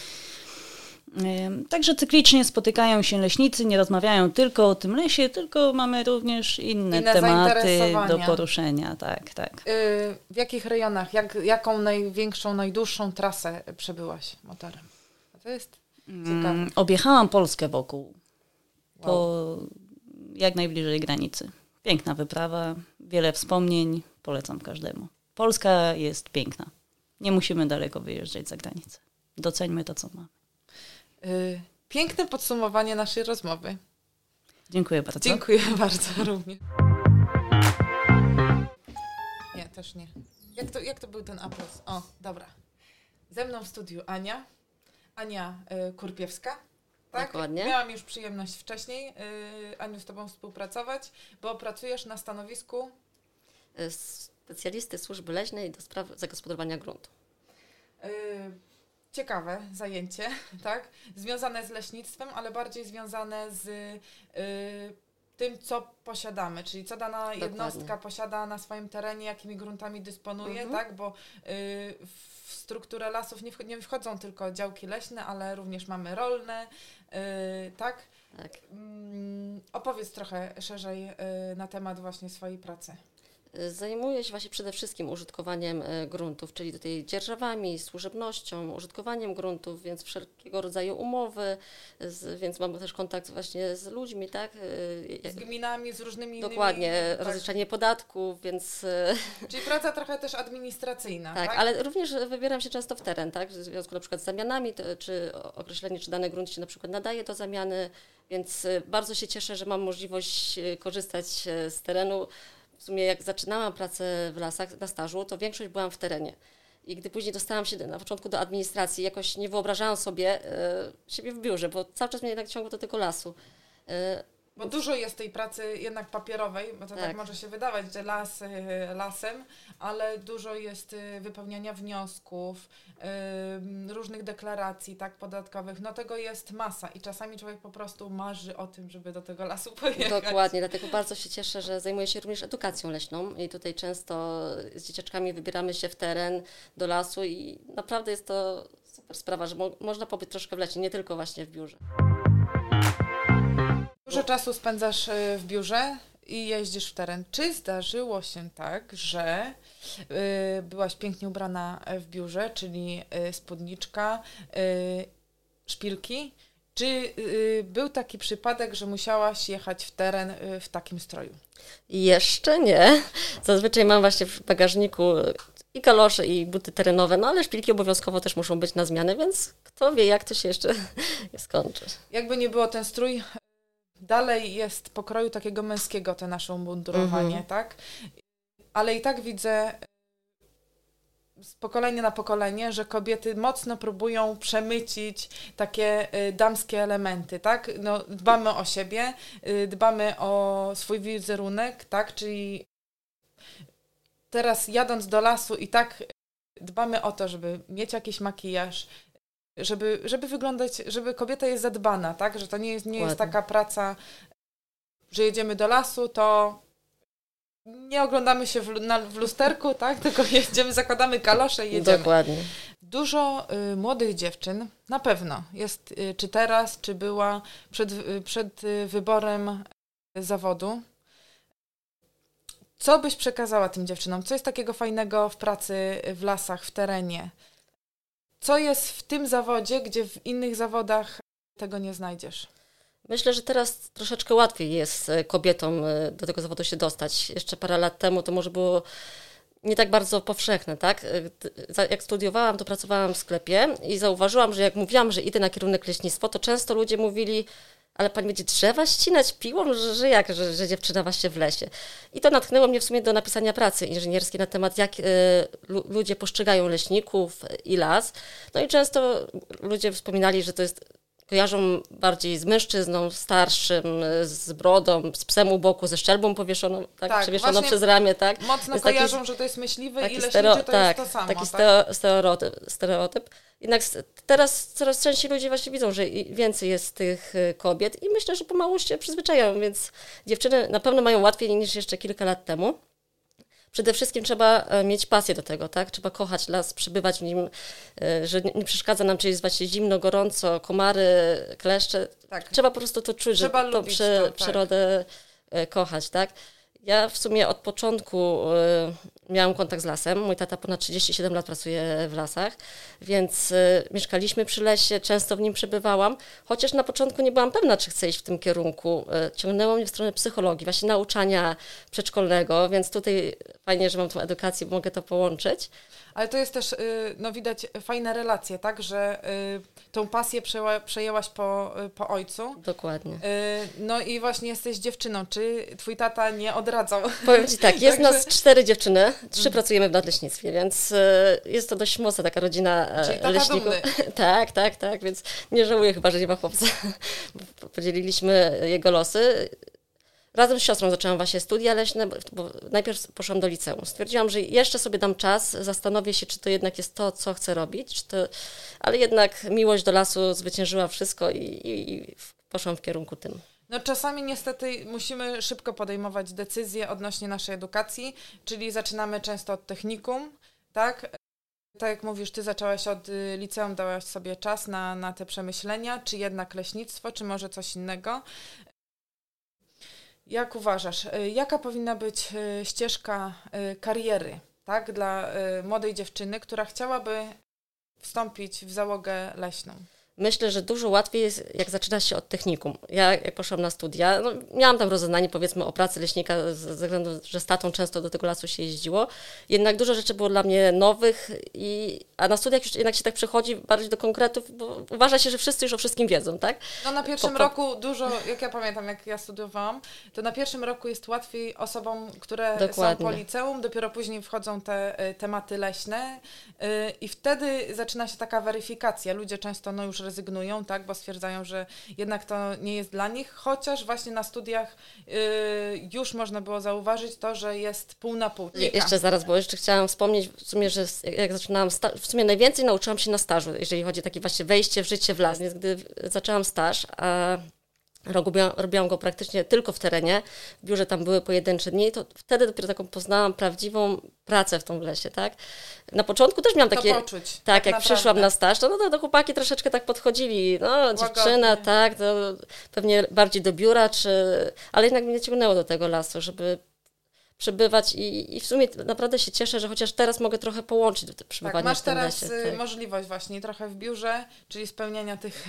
Także cyklicznie spotykają się leśnicy, nie rozmawiają tylko o tym lesie, tylko mamy również inne, inne tematy do poruszenia. Tak, tak. Yy, w jakich rejonach, jak, jaką największą, najdłuższą trasę przebyłaś motorem? To jest ciekawe. Yy, objechałam Polskę wokół, wow. po jak najbliżej granicy. Piękna wyprawa, wiele wspomnień, polecam każdemu. Polska jest piękna, nie musimy daleko wyjeżdżać za granicę. Doceńmy to, co mamy. Piękne podsumowanie naszej rozmowy. Dziękuję bardzo. Dziękuję bardzo również. Nie, też nie. Jak to, jak to był ten aplauz? O, dobra. Ze mną w studiu Ania. Ania y, Kurpiewska. Tak? Dokładnie. Miałam już przyjemność wcześniej, y, Aniu, z tobą współpracować, bo pracujesz na stanowisku specjalisty służby leśnej do spraw zagospodarowania gruntu. Y, Ciekawe zajęcie, tak? Związane z leśnictwem, ale bardziej związane z y, tym, co posiadamy, czyli co dana Dokładnie. jednostka posiada na swoim terenie, jakimi gruntami dysponuje, mhm. tak? Bo y, w strukturę lasów nie, wch- nie wchodzą tylko działki leśne, ale również mamy rolne, y, tak? tak. Mm, opowiedz trochę szerzej y, na temat właśnie swojej pracy. Zajmuję się właśnie przede wszystkim użytkowaniem gruntów, czyli tutaj dzierżawami, służebnością, użytkowaniem gruntów, więc wszelkiego rodzaju umowy, z, więc mam też kontakt właśnie z ludźmi, tak? Z gminami, z różnymi Dokładnie, innymi. Dokładnie, rozliczanie tak. podatków, więc... Czyli praca trochę też administracyjna, tak? Tak, ale również wybieram się często w teren, tak? W związku na przykład z zamianami, to, czy określenie, czy dany grunt się na przykład nadaje do zamiany, więc bardzo się cieszę, że mam możliwość korzystać z terenu. W sumie jak zaczynałam pracę w lasach na stażu, to większość byłam w terenie. I gdy później dostałam się na początku do administracji, jakoś nie wyobrażałam sobie e, siebie w biurze, bo cały czas mnie jednak ciągło do tego lasu. E, bo więc... dużo jest tej pracy jednak papierowej, bo to tak, tak może się wydawać, że las lasem, ale dużo jest wypełniania wniosków, y, różnych deklaracji tak podatkowych. No tego jest masa i czasami człowiek po prostu marzy o tym, żeby do tego lasu pojechać. Dokładnie, dlatego bardzo się cieszę, że zajmuję się również edukacją leśną i tutaj często z dzieciaczkami wybieramy się w teren do lasu i naprawdę jest to super sprawa, że mo- można pobyć troszkę w lesie, nie tylko właśnie w biurze. Dużo czasu spędzasz w biurze. i jeździsz w teren. Czy zdarzyło się tak, że y, byłaś pięknie ubrana w biurze, czyli y, spódniczka, y, szpilki? Czy y, był taki przypadek, że musiałaś jechać w teren y, w takim stroju? Jeszcze nie. Zazwyczaj mam właśnie w bagażniku i kalosze, i buty terenowe, no ale szpilki obowiązkowo też muszą być na zmianę, więc kto wie, jak to się jeszcze skończy. Jakby nie było, ten strój dalej jest pokroju takiego męskiego, to nasze mundurowanie, mm-hmm. tak? Ale i tak widzę z pokolenia na pokolenie, że kobiety mocno próbują przemycić takie damskie elementy, tak? No, dbamy o siebie, dbamy o swój wizerunek, tak? Czyli teraz jadąc do lasu i tak dbamy o to, żeby mieć jakiś makijaż, żeby, żeby wyglądać, żeby kobieta jest zadbana, tak? Że to nie jest, nie jest taka praca, że jedziemy do lasu, to nie oglądamy się w, na, w lusterku, tak? Tylko jedziemy, zakładamy kalosze i jedziemy. Dokładnie. Dużo y, młodych dziewczyn na pewno jest, y, czy teraz, czy była przed, y, przed y, wyborem zawodu. Co byś przekazała tym dziewczynom? Co jest takiego fajnego w pracy, w lasach, w terenie? Co jest w tym zawodzie, gdzie w innych zawodach tego nie znajdziesz? Myślę, że teraz troszeczkę łatwiej jest kobietom do tego zawodu się dostać. Jeszcze parę lat temu to może było nie tak bardzo powszechne, tak? Jak studiowałam, to pracowałam w sklepie i zauważyłam, że jak mówiłam, że idę na kierunek leśnictwo, to często ludzie mówili: ale pani będzie drzewa ścinać piłą, że, że jak, że, że dziewczyna właśnie w lesie. I to natchnęło mnie w sumie do napisania pracy inżynierskiej na temat, jak y, ludzie postrzegają leśników i las. No i często ludzie wspominali, że to jest, kojarzą bardziej z mężczyzną starszym, z brodą, z psem u boku, ze szczerbą powieszoną, tak, tak przewieszoną przez ramię, tak. Mocno jest kojarzą, taki, że to jest myśliwy i leśniczy stereo, to tak, jest to samo. Taki tak? stereotyp. stereotyp. Jednak teraz coraz częściej ludzie właśnie widzą, że więcej jest tych kobiet i myślę, że pomału się przyzwyczajają, więc dziewczyny na pewno mają łatwiej niż jeszcze kilka lat temu. Przede wszystkim trzeba mieć pasję do tego, tak? Trzeba kochać las, przebywać w nim, że nie przeszkadza nam, czy jest właśnie zimno, gorąco, komary, kleszcze. Tak. Trzeba po prostu to czuć, trzeba że to, prze, to tak. Przyrodę kochać, tak? Ja w sumie od początku y, miałam kontakt z lasem. Mój tata ponad trzydzieści siedem lat pracuje w lasach, więc y, mieszkaliśmy przy lesie, często w nim przebywałam, chociaż na początku nie byłam pewna, czy chcę iść w tym kierunku. Y, ciągnęło mnie w stronę psychologii, właśnie nauczania przedszkolnego, więc tutaj fajnie, że mam tą edukację, mogę to połączyć. Ale to jest też, y, no widać, fajne relacje, tak, że y, tą pasję przejęła, przejęłaś po, y, po ojcu. Dokładnie. Y, no i właśnie jesteś dziewczyną. Czy twój tata nie od radzą. Powiem Ci tak, jest Także... nas cztery dziewczyny, trzy mm. pracujemy w nadleśnictwie, więc y, jest to dość mocna taka rodzina y, leśników. tak, tak, tak, więc nie żałuję chyba, że nie ma chłopca. Podzieliliśmy jego losy. Razem z siostrą zaczęłam właśnie studia leśne, bo najpierw poszłam do liceum. Stwierdziłam, że jeszcze sobie dam czas, zastanowię się, czy to jednak jest to, co chcę robić, czy to... ale jednak miłość do lasu zwyciężyła wszystko i, i, i poszłam w kierunku tym. No czasami niestety musimy szybko podejmować decyzje odnośnie naszej edukacji, czyli zaczynamy często od technikum, tak? Tak jak mówisz, ty zaczęłaś od liceum, dałaś sobie czas na, na te przemyślenia, czy jednak leśnictwo, czy może coś innego. Jak uważasz, jaka powinna być ścieżka kariery, tak? Dla młodej dziewczyny, która chciałaby wstąpić w załogę leśną? Myślę, że dużo łatwiej jest, jak zaczyna się od technikum. Ja, jak poszłam na studia, no, miałam tam rozeznanie, powiedzmy, o pracy leśnika, ze względu, że z tatą często do tego lasu się jeździło. Jednak dużo rzeczy było dla mnie nowych, i, a na studiach już jednak się tak przechodzi bardziej do konkretów, bo uważa się, że wszyscy już o wszystkim wiedzą, tak? No na pierwszym po, po... roku dużo, jak ja pamiętam, jak ja studiowałam, to na pierwszym roku jest łatwiej osobom, które Dokładnie. Są po liceum, dopiero później wchodzą te tematy leśne yy, i wtedy zaczyna się taka weryfikacja. Ludzie często, no już rezygnują, tak, bo stwierdzają, że jednak to nie jest dla nich, chociaż właśnie na studiach y, już można było zauważyć to, że jest pół na pół. Je, jeszcze zaraz, bo jeszcze chciałam wspomnieć w sumie, że jak zaczynałam sta- w sumie najwięcej nauczyłam się na stażu, jeżeli chodzi o takie właśnie wejście w życie w las, więc gdy zaczęłam staż, a Robiłam, robiłam go praktycznie tylko w terenie, w biurze tam były pojedyncze dni, to wtedy dopiero taką poznałam prawdziwą pracę w tym lesie, tak? Na początku też miałam takie... To poczuć, tak, tak jak naprawdę. Przyszłam na staż, to, no, to, to chłopaki troszeczkę tak podchodzili, no łagodnie. Dziewczyna, tak, to pewnie bardziej do biura, czy... ale jednak mnie ciągnęło do tego lasu, żeby przebywać i, i w sumie naprawdę się cieszę, że chociaż teraz mogę trochę połączyć te przebywanie tak, w tym lesie. Masz teraz tak. możliwość właśnie trochę w biurze, czyli spełniania tych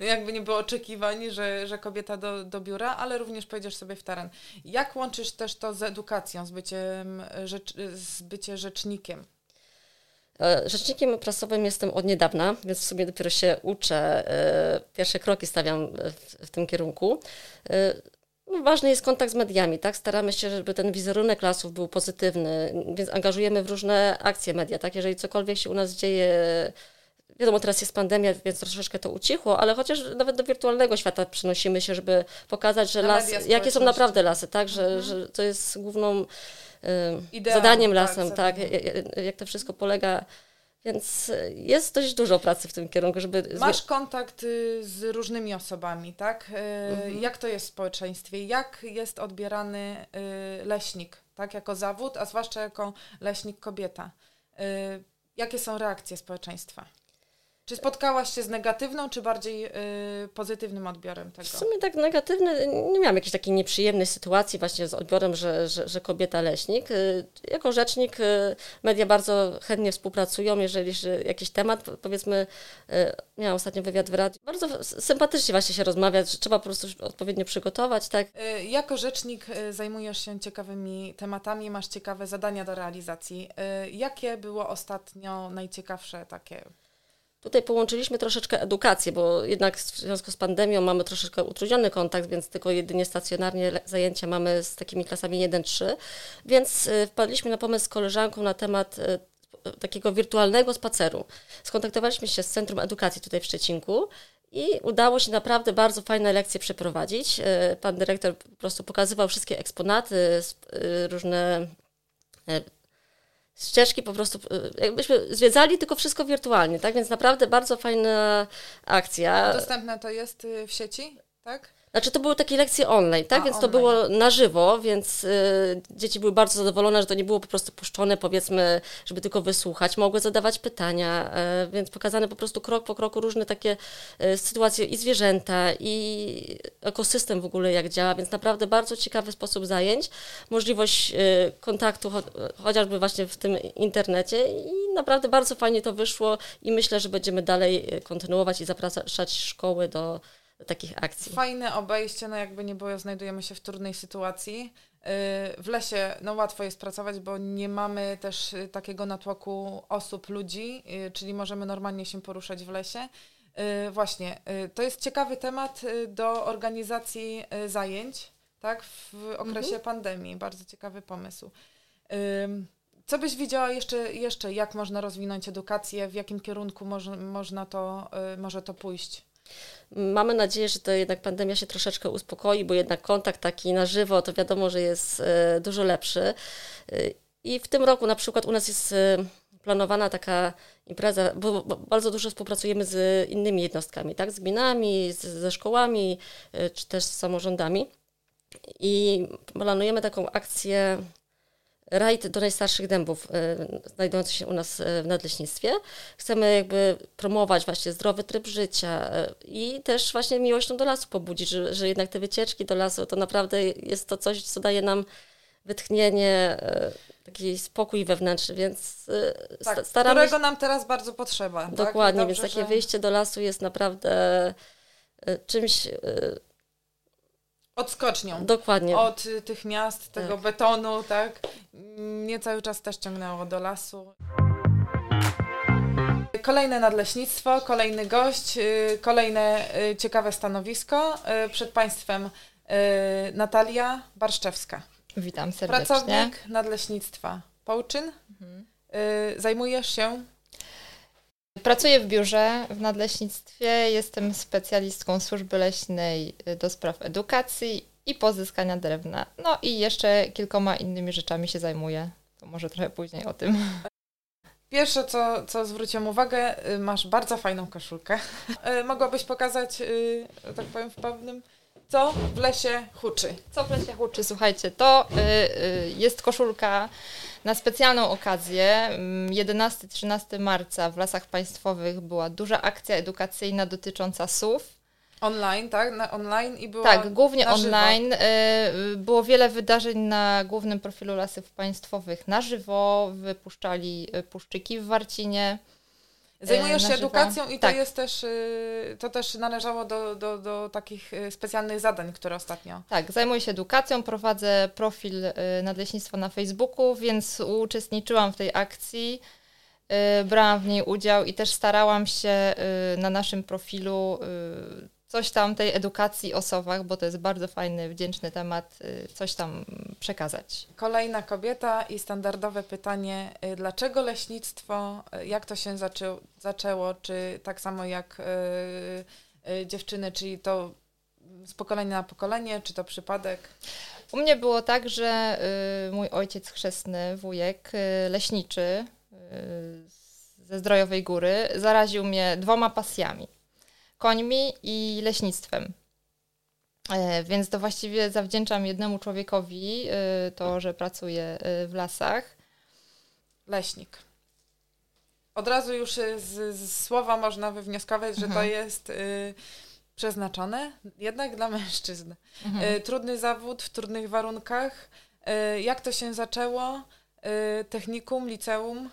jakby nie było oczekiwań, że, że kobieta do, do biura, ale również pojedziesz sobie w teren. Jak łączysz też to z edukacją, z byciem, rzecz, z byciem rzecznikiem? Rzecznikiem prasowym jestem od niedawna, więc w sumie dopiero się uczę. Pierwsze kroki stawiam w, w tym kierunku. No, ważny jest kontakt z mediami, tak? Staramy się, żeby ten wizerunek lasów był pozytywny, więc angażujemy w różne akcje media, tak? Jeżeli cokolwiek się u nas dzieje, wiadomo, teraz jest pandemia, więc troszeczkę to ucichło, ale chociaż nawet do wirtualnego świata przenosimy się, żeby pokazać, że las, jakie są naprawdę lasy, tak? Że, mhm. że to jest główną y, zadaniem lasem, tak? Jak, jak to wszystko polega. Więc jest dość dużo pracy w tym kierunku, żeby... Masz kontakt z różnymi osobami, tak? Mhm. Jak to jest w społeczeństwie? Jak jest odbierany leśnik, tak? Jako zawód, a zwłaszcza jako leśnik kobieta. Jakie są reakcje społeczeństwa? Czy spotkałaś się z negatywną, czy bardziej y, pozytywnym odbiorem tego? W sumie tak negatywny, nie miałam jakiejś takiej nieprzyjemnej sytuacji właśnie z odbiorem, że, że, że kobieta leśnik. Y, jako rzecznik y, media bardzo chętnie współpracują, jeżeli y, jakiś temat, powiedzmy, y, miałam ostatnio wywiad w radiu. Bardzo sympatycznie właśnie się rozmawia, że trzeba po prostu odpowiednio przygotować, tak? Y, jako rzecznik y, zajmujesz się ciekawymi tematami, masz ciekawe zadania do realizacji. Y, jakie było ostatnio najciekawsze takie... Tutaj połączyliśmy troszeczkę edukację, bo jednak w związku z pandemią mamy troszeczkę utrudniony kontakt, więc tylko jedynie stacjonarnie zajęcia mamy z takimi klasami jeden trzy, więc wpadliśmy na pomysł z koleżanką na temat takiego wirtualnego spaceru. Skontaktowaliśmy się z Centrum Edukacji tutaj w Szczecinku i udało się naprawdę bardzo fajne lekcje przeprowadzić. Pan dyrektor po prostu pokazywał wszystkie eksponaty, różne... ścieżki po prostu, jakbyśmy zwiedzali, tylko wszystko wirtualnie, tak? Więc naprawdę bardzo fajna akcja. Dostępne to jest w sieci, tak? Znaczy to były takie lekcje online, tak? A, więc online. To było na żywo, więc y, dzieci były bardzo zadowolone, że to nie było po prostu puszczone, powiedzmy, żeby tylko wysłuchać. Mogły zadawać pytania, y, więc pokazane po prostu krok po kroku różne takie y, sytuacje i zwierzęta, i ekosystem w ogóle jak działa, więc naprawdę bardzo ciekawy sposób zajęć, możliwość y, kontaktu cho- chociażby właśnie w tym internecie i naprawdę bardzo fajnie to wyszło i myślę, że będziemy dalej kontynuować i zapraszać szkoły do takich akcji. Fajne obejście, no jakby nie było, znajdujemy się w trudnej sytuacji. W lesie no łatwo jest pracować, bo nie mamy też takiego natłoku osób, ludzi, czyli możemy normalnie się poruszać w lesie. Właśnie, to jest ciekawy temat do organizacji zajęć, tak, w okresie mhm. pandemii. Bardzo ciekawy pomysł. Co byś widziała jeszcze, jeszcze, jak można rozwinąć edukację, w jakim kierunku może, można to, może to pójść? Mamy nadzieję, że to jednak pandemia się troszeczkę uspokoi, bo jednak kontakt taki na żywo to wiadomo, że jest dużo lepszy. I w tym roku na przykład u nas jest planowana taka impreza, bo bardzo dużo współpracujemy z innymi jednostkami, tak? Z gminami, z, ze szkołami, czy też z samorządami. I planujemy taką akcję rajd do najstarszych dębów y, znajdujących się u nas y, w nadleśnictwie. Chcemy jakby promować właśnie zdrowy tryb życia y, i też właśnie miłością do lasu pobudzić, że, że jednak te wycieczki do lasu to naprawdę jest to coś, co daje nam wytchnienie, y, taki spokój wewnętrzny, więc y, tak, staramy się... którego nam teraz bardzo potrzeba. Dokładnie, tak? Dobrze, więc takie że... wyjście do lasu jest naprawdę y, czymś... Y, odskocznią. Dokładnie. Od tych miast, tego tak. betonu, tak? Mnie cały czas też ciągnęło do lasu. Kolejne nadleśnictwo, kolejny gość, kolejne ciekawe stanowisko. Przed Państwem Natalia Barszczewska. Witam serdecznie. Pracownik nadleśnictwa Połczyn. Mhm. Zajmujesz się... Pracuję w biurze w nadleśnictwie, jestem specjalistką służby leśnej do spraw edukacji i pozyskania drewna. No i jeszcze kilkoma innymi rzeczami się zajmuję, to może trochę później o tym. Pierwsze, co, co zwróciłam uwagę, masz bardzo fajną koszulkę. Mogłabyś pokazać, tak powiem, w pewnym Co w lesie huczy? Co w lesie huczy? Słuchajcie, to y, y, jest koszulka na specjalną okazję. jedenastego do trzynastego marca w Lasach Państwowych była duża akcja edukacyjna dotycząca S U W. Online, tak? Na, online i było Tak, głównie na żywo. Online. Y, było wiele wydarzeń na głównym profilu Lasów Państwowych na żywo. Wypuszczali puszczyki w Warcinie. Zajmujesz się edukacją i tak. to jest też, to też należało do, do, do takich specjalnych zadań, które ostatnio... Tak, zajmuję się edukacją, prowadzę profil Nadleśnictwa na Facebooku, więc uczestniczyłam w tej akcji, brałam w niej udział i też starałam się na naszym profilu coś tam tej edukacji o S O W-ach, bo to jest bardzo fajny, wdzięczny temat, coś tam przekazać. Kolejna kobieta i standardowe pytanie, dlaczego leśnictwo, jak to się zaczę- zaczęło, czy tak samo jak yy, yy, dziewczyny, czyli to z pokolenia na pokolenie, czy to przypadek? U mnie było tak, że yy, mój ojciec chrzestny, wujek, yy, leśniczy yy, ze Zdrojowej Góry, zaraził mnie dwoma pasjami. Końmi i leśnictwem. E, więc to właściwie zawdzięczam jednemu człowiekowi y, to, że pracuje y, w lasach. Leśnik. Od razu już z, z słowa można wywnioskować, że mhm. to jest y, przeznaczone jednak dla mężczyzn. Mhm. Y, trudny zawód w trudnych warunkach. Y, jak to się zaczęło? Y, technikum, liceum?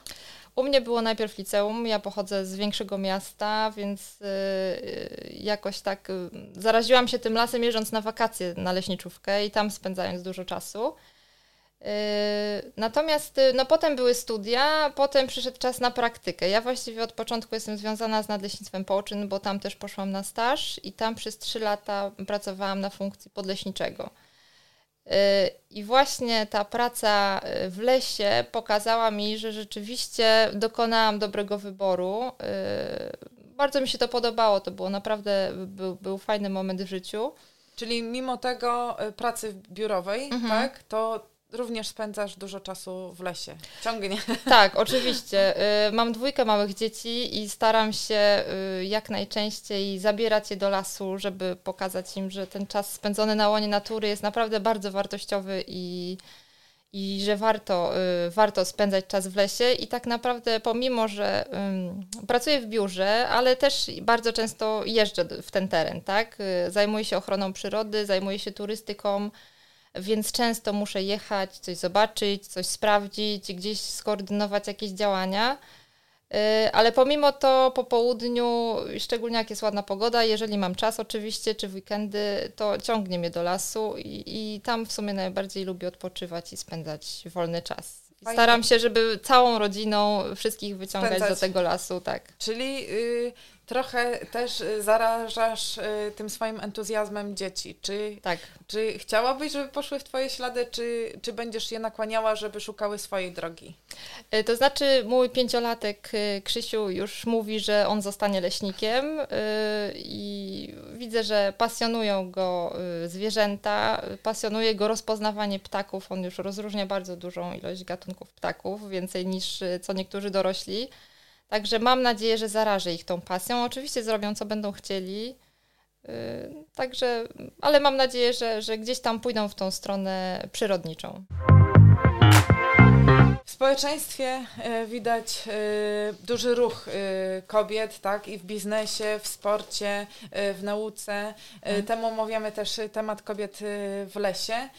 U mnie było najpierw liceum, ja pochodzę z większego miasta, więc yy, jakoś tak yy, zaraziłam się tym lasem jeżdżąc na wakacje na leśniczówkę i tam spędzając dużo czasu. Yy, natomiast yy, no potem były studia, potem przyszedł czas na praktykę. Ja właściwie od początku jestem związana z Nadleśnictwem Połczyn, bo tam też poszłam na staż i tam przez trzy lata pracowałam na funkcji podleśniczego. I właśnie ta praca w lesie pokazała mi, że rzeczywiście dokonałam dobrego wyboru. Bardzo mi się to podobało, to było naprawdę, był, był fajny moment w życiu. Czyli mimo tego pracy biurowej, mhm. tak, to również spędzasz dużo czasu w lesie. Ciągnie. Tak, oczywiście. Mam dwójkę małych dzieci i staram się jak najczęściej zabierać je do lasu, żeby pokazać im, że ten czas spędzony na łonie natury jest naprawdę bardzo wartościowy i, i że warto, warto spędzać czas w lesie. I tak naprawdę pomimo, że pracuję w biurze, ale też bardzo często jeżdżę w ten teren, tak? Zajmuję się ochroną przyrody, zajmuję się turystyką, więc często muszę jechać, coś zobaczyć, coś sprawdzić, gdzieś skoordynować jakieś działania. Ale pomimo to po południu, szczególnie jak jest ładna pogoda, jeżeli mam czas oczywiście, czy w weekendy, to ciągnie mnie do lasu i, i tam w sumie najbardziej lubię odpoczywać i spędzać wolny czas. Fajnie. Staram się, żeby całą rodziną wszystkich wyciągać Spędzać. do tego lasu, tak. Czyli y, trochę też zarażasz y, tym swoim entuzjazmem dzieci. Czy, tak. czy chciałabyś, żeby poszły w twoje ślady, czy, czy będziesz je nakłaniała, żeby szukały swojej drogi? Y, to znaczy mój pięciolatek y, Krzysiu już mówi, że on zostanie leśnikiem y, i widzę, że pasjonują go y, zwierzęta, pasjonuje go rozpoznawanie ptaków. On już rozróżnia bardzo dużą ilość gatunków. ptaków, więcej niż co niektórzy dorośli. Także mam nadzieję, że zarażę ich tą pasją. Oczywiście zrobią, co będą chcieli. Yy, także, ale mam nadzieję, że, że gdzieś tam pójdą w tą stronę przyrodniczą. W społeczeństwie widać duży ruch kobiet, tak, i w biznesie, w sporcie, w nauce. Hmm. Temu omawiamy też temat kobiet w lesie.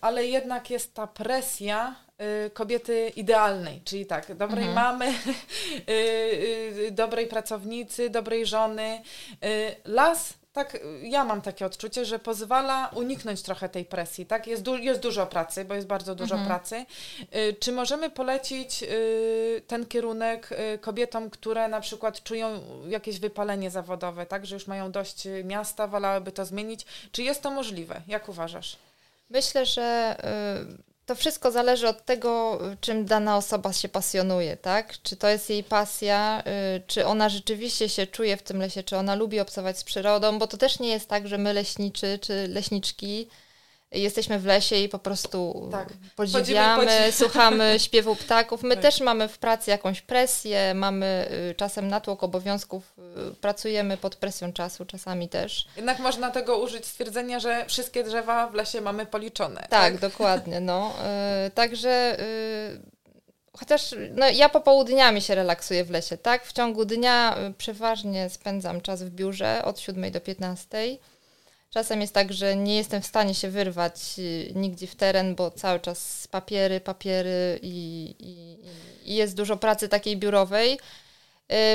Ale jednak jest ta presja kobiety idealnej, czyli tak, dobrej mhm. mamy, dobrej pracownicy, dobrej żony. Las, tak, ja mam takie odczucie, że pozwala uniknąć trochę tej presji, tak? Jest, du- jest dużo pracy, bo jest bardzo dużo mhm. pracy. Czy możemy polecić ten kierunek kobietom, które na przykład czują jakieś wypalenie zawodowe, tak, że już mają dość miasta, wolałyby to zmienić? Czy jest to możliwe? Jak uważasz? Myślę, że to wszystko zależy od tego, czym dana osoba się pasjonuje, tak? Czy to jest jej pasja, czy ona rzeczywiście się czuje w tym lesie, czy ona lubi obcować z przyrodą, bo to też nie jest tak, że my leśniczy czy leśniczki jesteśmy w lesie i po prostu tak. podziwiamy, podziwiamy, słuchamy śpiewu ptaków. My tak. też mamy w pracy jakąś presję, mamy czasem natłok obowiązków, pracujemy pod presją czasu czasami też. Jednak można tego użyć stwierdzenia, że wszystkie drzewa w lesie mamy policzone. Tak, tak? Dokładnie. No. Yy, także... Yy, Chociaż no, ja popołudniami się relaksuję w lesie, tak? W ciągu dnia przeważnie spędzam czas w biurze od siódmej do piętnastej. Czasem jest tak, że nie jestem w stanie się wyrwać nigdzie w teren, bo cały czas papiery, papiery i, i, i jest dużo pracy takiej biurowej.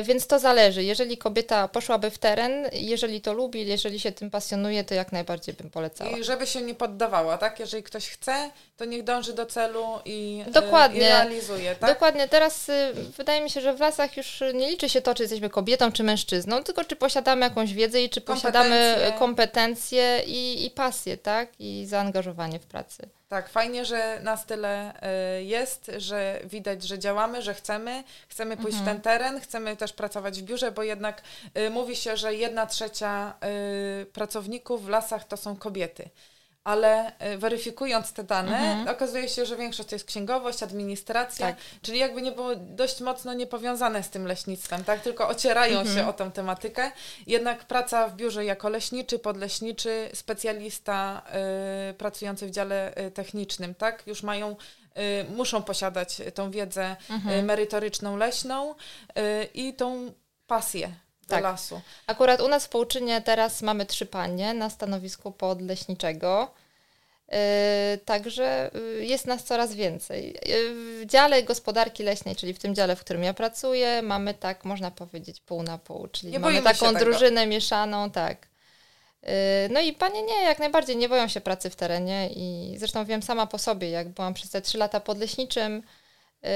Więc to zależy. Jeżeli kobieta poszłaby w teren, jeżeli to lubi, jeżeli się tym pasjonuje, to jak najbardziej bym polecała. I żeby się nie poddawała, tak? Jeżeli ktoś chce, to niech dąży do celu i, Dokładnie. i realizuje, tak? Dokładnie. Teraz wydaje mi się, że w lasach już nie liczy się to, czy jesteśmy kobietą, czy mężczyzną, tylko czy posiadamy jakąś wiedzę i czy kompetencje. posiadamy kompetencje i, i pasję, tak? I zaangażowanie w pracę. Tak, fajnie, że nas tyle jest, że widać, że działamy, że chcemy, chcemy pójść mhm. w ten teren, chcemy też pracować w biurze, bo jednak y, mówi się, że jedna trzecia y, pracowników w lasach to są kobiety. Ale weryfikując te dane, mhm. okazuje się, że większość to jest księgowość, administracja, tak. czyli jakby nie było dość mocno niepowiązane z tym leśnictwem, tak? Tylko ocierają mhm. się o tę tematykę. Jednak praca w biurze jako leśniczy, podleśniczy, specjalista y, pracujący w dziale technicznym, tak? Już mają y, muszą posiadać tą wiedzę mhm. y, merytoryczną, leśną y, i tą pasję. Tak. Lasu. Akurat u nas w Połczynie teraz mamy trzy panie na stanowisku podleśniczego, yy, także jest nas coraz więcej. W dziale gospodarki leśnej, czyli w tym dziale, w którym ja pracuję, mamy tak, można powiedzieć, pół na pół, czyli nie mamy taką drużynę mieszaną, tak. Yy, no i panie nie, jak najbardziej nie boją się pracy w terenie i zresztą wiem sama po sobie, jak byłam przez te trzy lata podleśniczym, yy,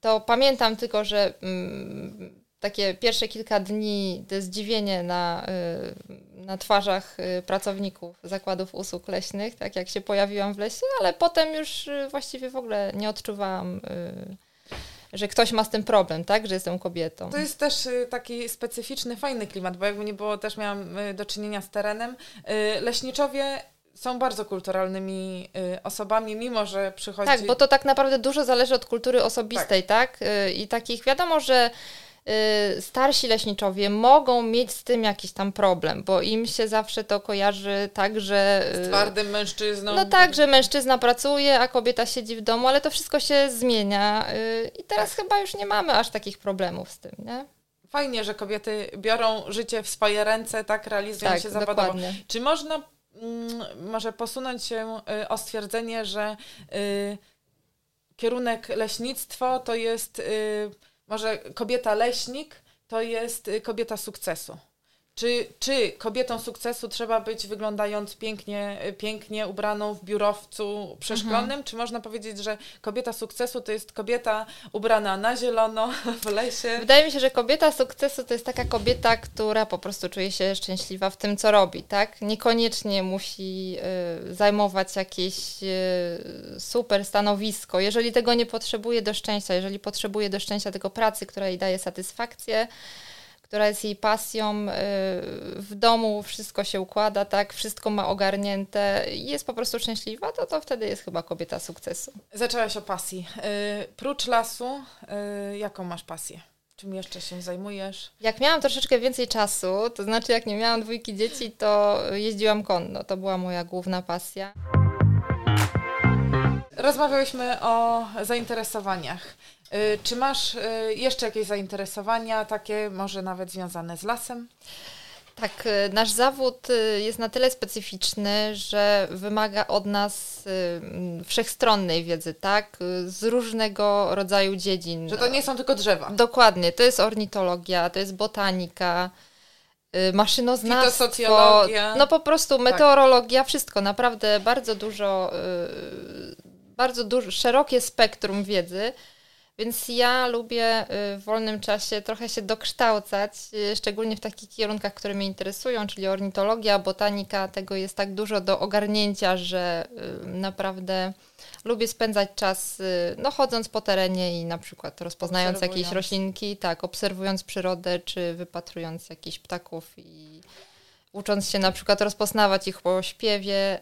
to pamiętam tylko, że mm, takie pierwsze kilka dni to zdziwienie na, na twarzach pracowników zakładów usług leśnych, tak jak się pojawiłam w lesie, ale potem już właściwie w ogóle nie odczuwałam, że ktoś ma z tym problem, tak, że jestem kobietą. To jest też taki specyficzny, fajny klimat, bo jakby nie było, też miałam do czynienia z terenem. Leśniczowie są bardzo kulturalnymi osobami, mimo że przychodzi... Tak, bo to tak naprawdę dużo zależy od kultury osobistej, tak? tak? I takich, wiadomo, że starsi leśniczowie mogą mieć z tym jakiś tam problem, bo im się zawsze to kojarzy tak, że... Z twardym mężczyzną. No tak, że mężczyzna pracuje, a kobieta siedzi w domu, ale to wszystko się zmienia i teraz tak. chyba już nie mamy aż takich problemów z tym, nie? Fajnie, że kobiety biorą życie w swoje ręce, tak realizują tak, się zawodowo. Czy można mm, może posunąć się y, o stwierdzenie, że y, kierunek leśnictwo to jest... Y, Może kobieta leśnik to jest kobieta sukcesu. Czy, czy kobietą sukcesu trzeba być wyglądając pięknie, pięknie ubraną w biurowcu przeszklonym? Mhm. Czy można powiedzieć, że kobieta sukcesu to jest kobieta ubrana na zielono w lesie? Wydaje mi się, że kobieta sukcesu to jest taka kobieta, która po prostu czuje się szczęśliwa w tym, co robi, tak? Niekoniecznie musi y, zajmować jakieś y, super stanowisko. Jeżeli tego nie potrzebuje do szczęścia, jeżeli potrzebuje do szczęścia tego pracy, która jej daje satysfakcję, która jest jej pasją, w domu wszystko się układa, tak, wszystko ma ogarnięte i jest po prostu szczęśliwa, to, to wtedy jest chyba kobieta sukcesu. Zaczęłaś o pasji. Yy, prócz lasu, yy, jaką masz pasję? Czym jeszcze się zajmujesz? Jak miałam troszeczkę więcej czasu, to znaczy jak nie miałam dwójki dzieci, to jeździłam konno. To była moja główna pasja. Rozmawiałyśmy o zainteresowaniach. Czy masz jeszcze jakieś zainteresowania, takie może nawet związane z lasem? Tak, nasz zawód jest na tyle specyficzny, że wymaga od nas wszechstronnej wiedzy, tak? Z różnego rodzaju dziedzin. Że to nie są tylko drzewa. Dokładnie, to jest ornitologia, to jest botanika, maszynoznawstwo, fitosocjologia. No po prostu meteorologia, tak. Wszystko, naprawdę bardzo dużo, bardzo dużo, szerokie spektrum wiedzy. Więc ja lubię w wolnym czasie trochę się dokształcać, szczególnie w takich kierunkach, które mnie interesują, czyli ornitologia, botanika, tego jest tak dużo do ogarnięcia, że naprawdę lubię spędzać czas no, chodząc po terenie i na przykład rozpoznając jakieś roślinki, tak, obserwując przyrodę, czy wypatrując jakichś ptaków i ucząc się na przykład rozpoznawać ich po śpiewie.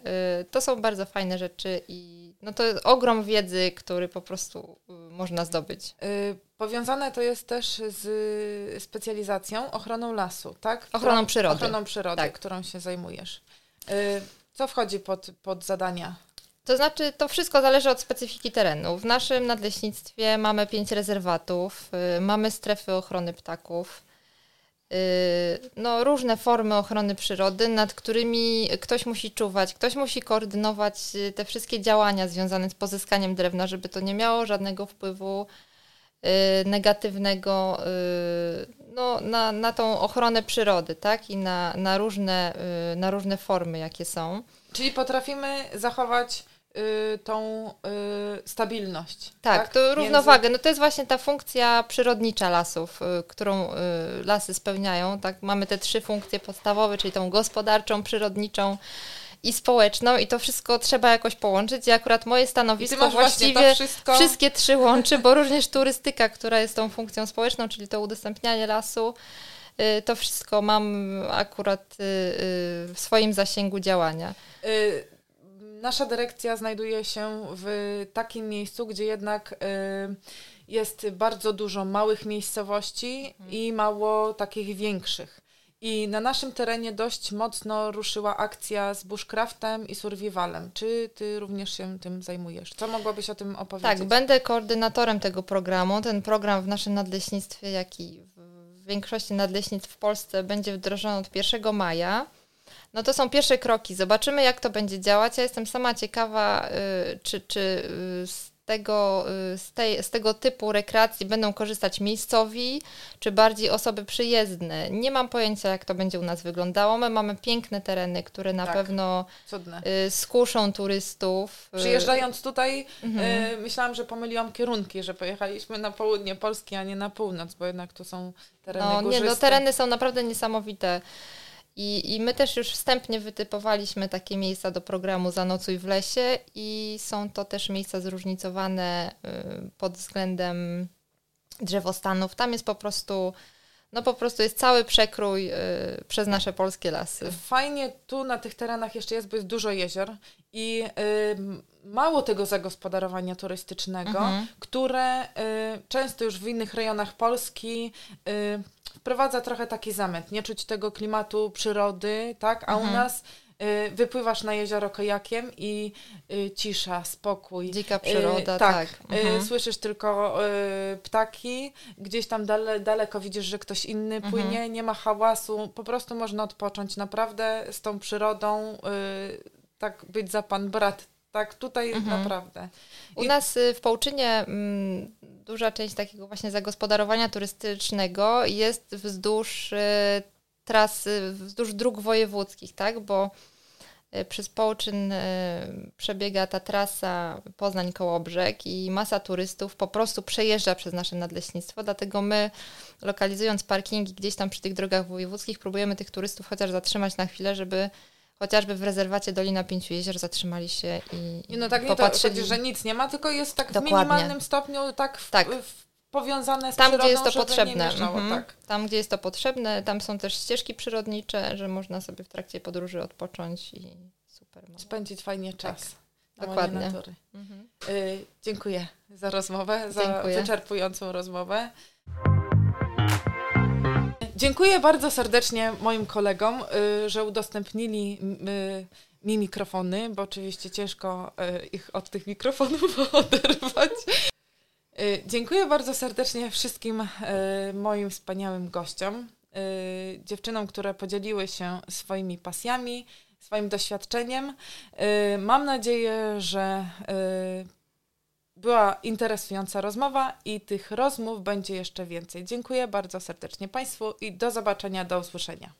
To są bardzo fajne rzeczy i no to jest ogrom wiedzy, który po prostu można zdobyć. Powiązane to jest też z specjalizacją, ochroną lasu, tak? Którą, ochroną przyrody. Ochroną przyrody, tak. Którą się zajmujesz. Co wchodzi pod, pod zadania? To znaczy, to wszystko zależy od specyfiki terenu. W naszym nadleśnictwie mamy pięć rezerwatów, mamy strefy ochrony ptaków, no różne formy ochrony przyrody, nad którymi ktoś musi czuwać, ktoś musi koordynować te wszystkie działania związane z pozyskaniem drewna, żeby to nie miało żadnego wpływu negatywnego no, na, na tą ochronę przyrody, tak? I na, na, różne, na różne formy, jakie są. Czyli potrafimy zachować y, tą y, stabilność. Tak, tak? To równowagę. Między... No to jest właśnie ta funkcja przyrodnicza lasów, y, którą y, lasy spełniają. Tak? Mamy te trzy funkcje podstawowe, czyli tą gospodarczą, przyrodniczą i społeczną, i to wszystko trzeba jakoś połączyć. I akurat moje stanowisko właściwie wszystko... wszystkie trzy łączy, bo również turystyka, która jest tą funkcją społeczną, czyli to udostępnianie lasu, y, to wszystko mam akurat y, y, w swoim zasięgu działania. Nasza dyrekcja znajduje się w takim miejscu, gdzie jednak jest bardzo dużo małych miejscowości i mało takich większych. I na naszym terenie dość mocno ruszyła akcja z bushcraftem i survivalem. Czy ty również się tym zajmujesz? Co mogłabyś o tym opowiedzieć? Tak, będę koordynatorem tego programu. Ten program w naszym nadleśnictwie, jak i w większości nadleśnictw w Polsce, będzie wdrożony od pierwszego maja. No to są pierwsze kroki. Zobaczymy, jak to będzie działać. Ja jestem sama ciekawa, czy, czy z, tego, z, tej, z tego typu rekreacji będą korzystać miejscowi, czy bardziej osoby przyjezdne. Nie mam pojęcia, jak to będzie u nas wyglądało. My mamy piękne tereny, które na tak, pewno cudne. Skuszą turystów. Przyjeżdżając tutaj, mhm. myślałam, że pomyliłam kierunki, że pojechaliśmy na południe Polski, a nie na północ, bo jednak tu są tereny no, górzyste. Nie, no, tereny są naprawdę niesamowite. I, I my też już wstępnie wytypowaliśmy takie miejsca do programu Zanocuj w lesie i są to też miejsca zróżnicowane y, pod względem drzewostanów. Tam jest po prostu, no po prostu jest cały przekrój y, przez nasze polskie lasy. Fajnie tu na tych terenach jeszcze jest, bo jest dużo jezior i y, mało tego zagospodarowania turystycznego, mhm. które y, często już w innych rejonach Polski y, wprowadza trochę taki zamęt, nie czuć tego klimatu przyrody, tak? A mhm. u nas y, wypływasz na jezioro kajakiem i y, cisza, spokój. Dzika przyroda, y, tak. tak. Mhm. Y, słyszysz tylko y, ptaki, gdzieś tam dale, daleko widzisz, że ktoś inny płynie, mhm. nie ma hałasu, po prostu można odpocząć naprawdę z tą przyrodą, y, tak być za pan brat. Tak, tutaj jest mhm. naprawdę. U I... nas w Połczynie m, duża część takiego właśnie zagospodarowania turystycznego jest wzdłuż y, trasy, wzdłuż dróg wojewódzkich, tak? Bo y, przez Połczyn y, przebiega ta trasa Poznań Kołobrzeg i masa turystów po prostu przejeżdża przez nasze nadleśnictwo, dlatego my lokalizując parkingi gdzieś tam przy tych drogach wojewódzkich próbujemy tych turystów chociaż zatrzymać na chwilę, żeby chociażby w rezerwacie Dolina Pięciu Jezior zatrzymali się i, i no, tak nie popatrzyli. To, że nic nie ma, tylko jest tak Dokładnie. W minimalnym stopniu tak, w, tak. W powiązane z tam, przyrodą, gdzie jest to potrzebne. Mieszało, mm-hmm. tak. Tam, gdzie jest to potrzebne, tam są też ścieżki przyrodnicze, że można sobie w trakcie podróży odpocząć i super. Mało. Spędzić fajnie czas. Tak. Dokładnie. Natury. Mm-hmm. Y- dziękuję za rozmowę, dziękuję. za wyczerpującą rozmowę. Dziękuję bardzo serdecznie moim kolegom, że udostępnili mi mikrofony, bo oczywiście ciężko ich od tych mikrofonów oderwać. Dziękuję bardzo serdecznie wszystkim moim wspaniałym gościom, dziewczynom, które podzieliły się swoimi pasjami, swoim doświadczeniem. Mam nadzieję, że była interesująca rozmowa i tych rozmów będzie jeszcze więcej. Dziękuję bardzo serdecznie Państwu i do zobaczenia, do usłyszenia.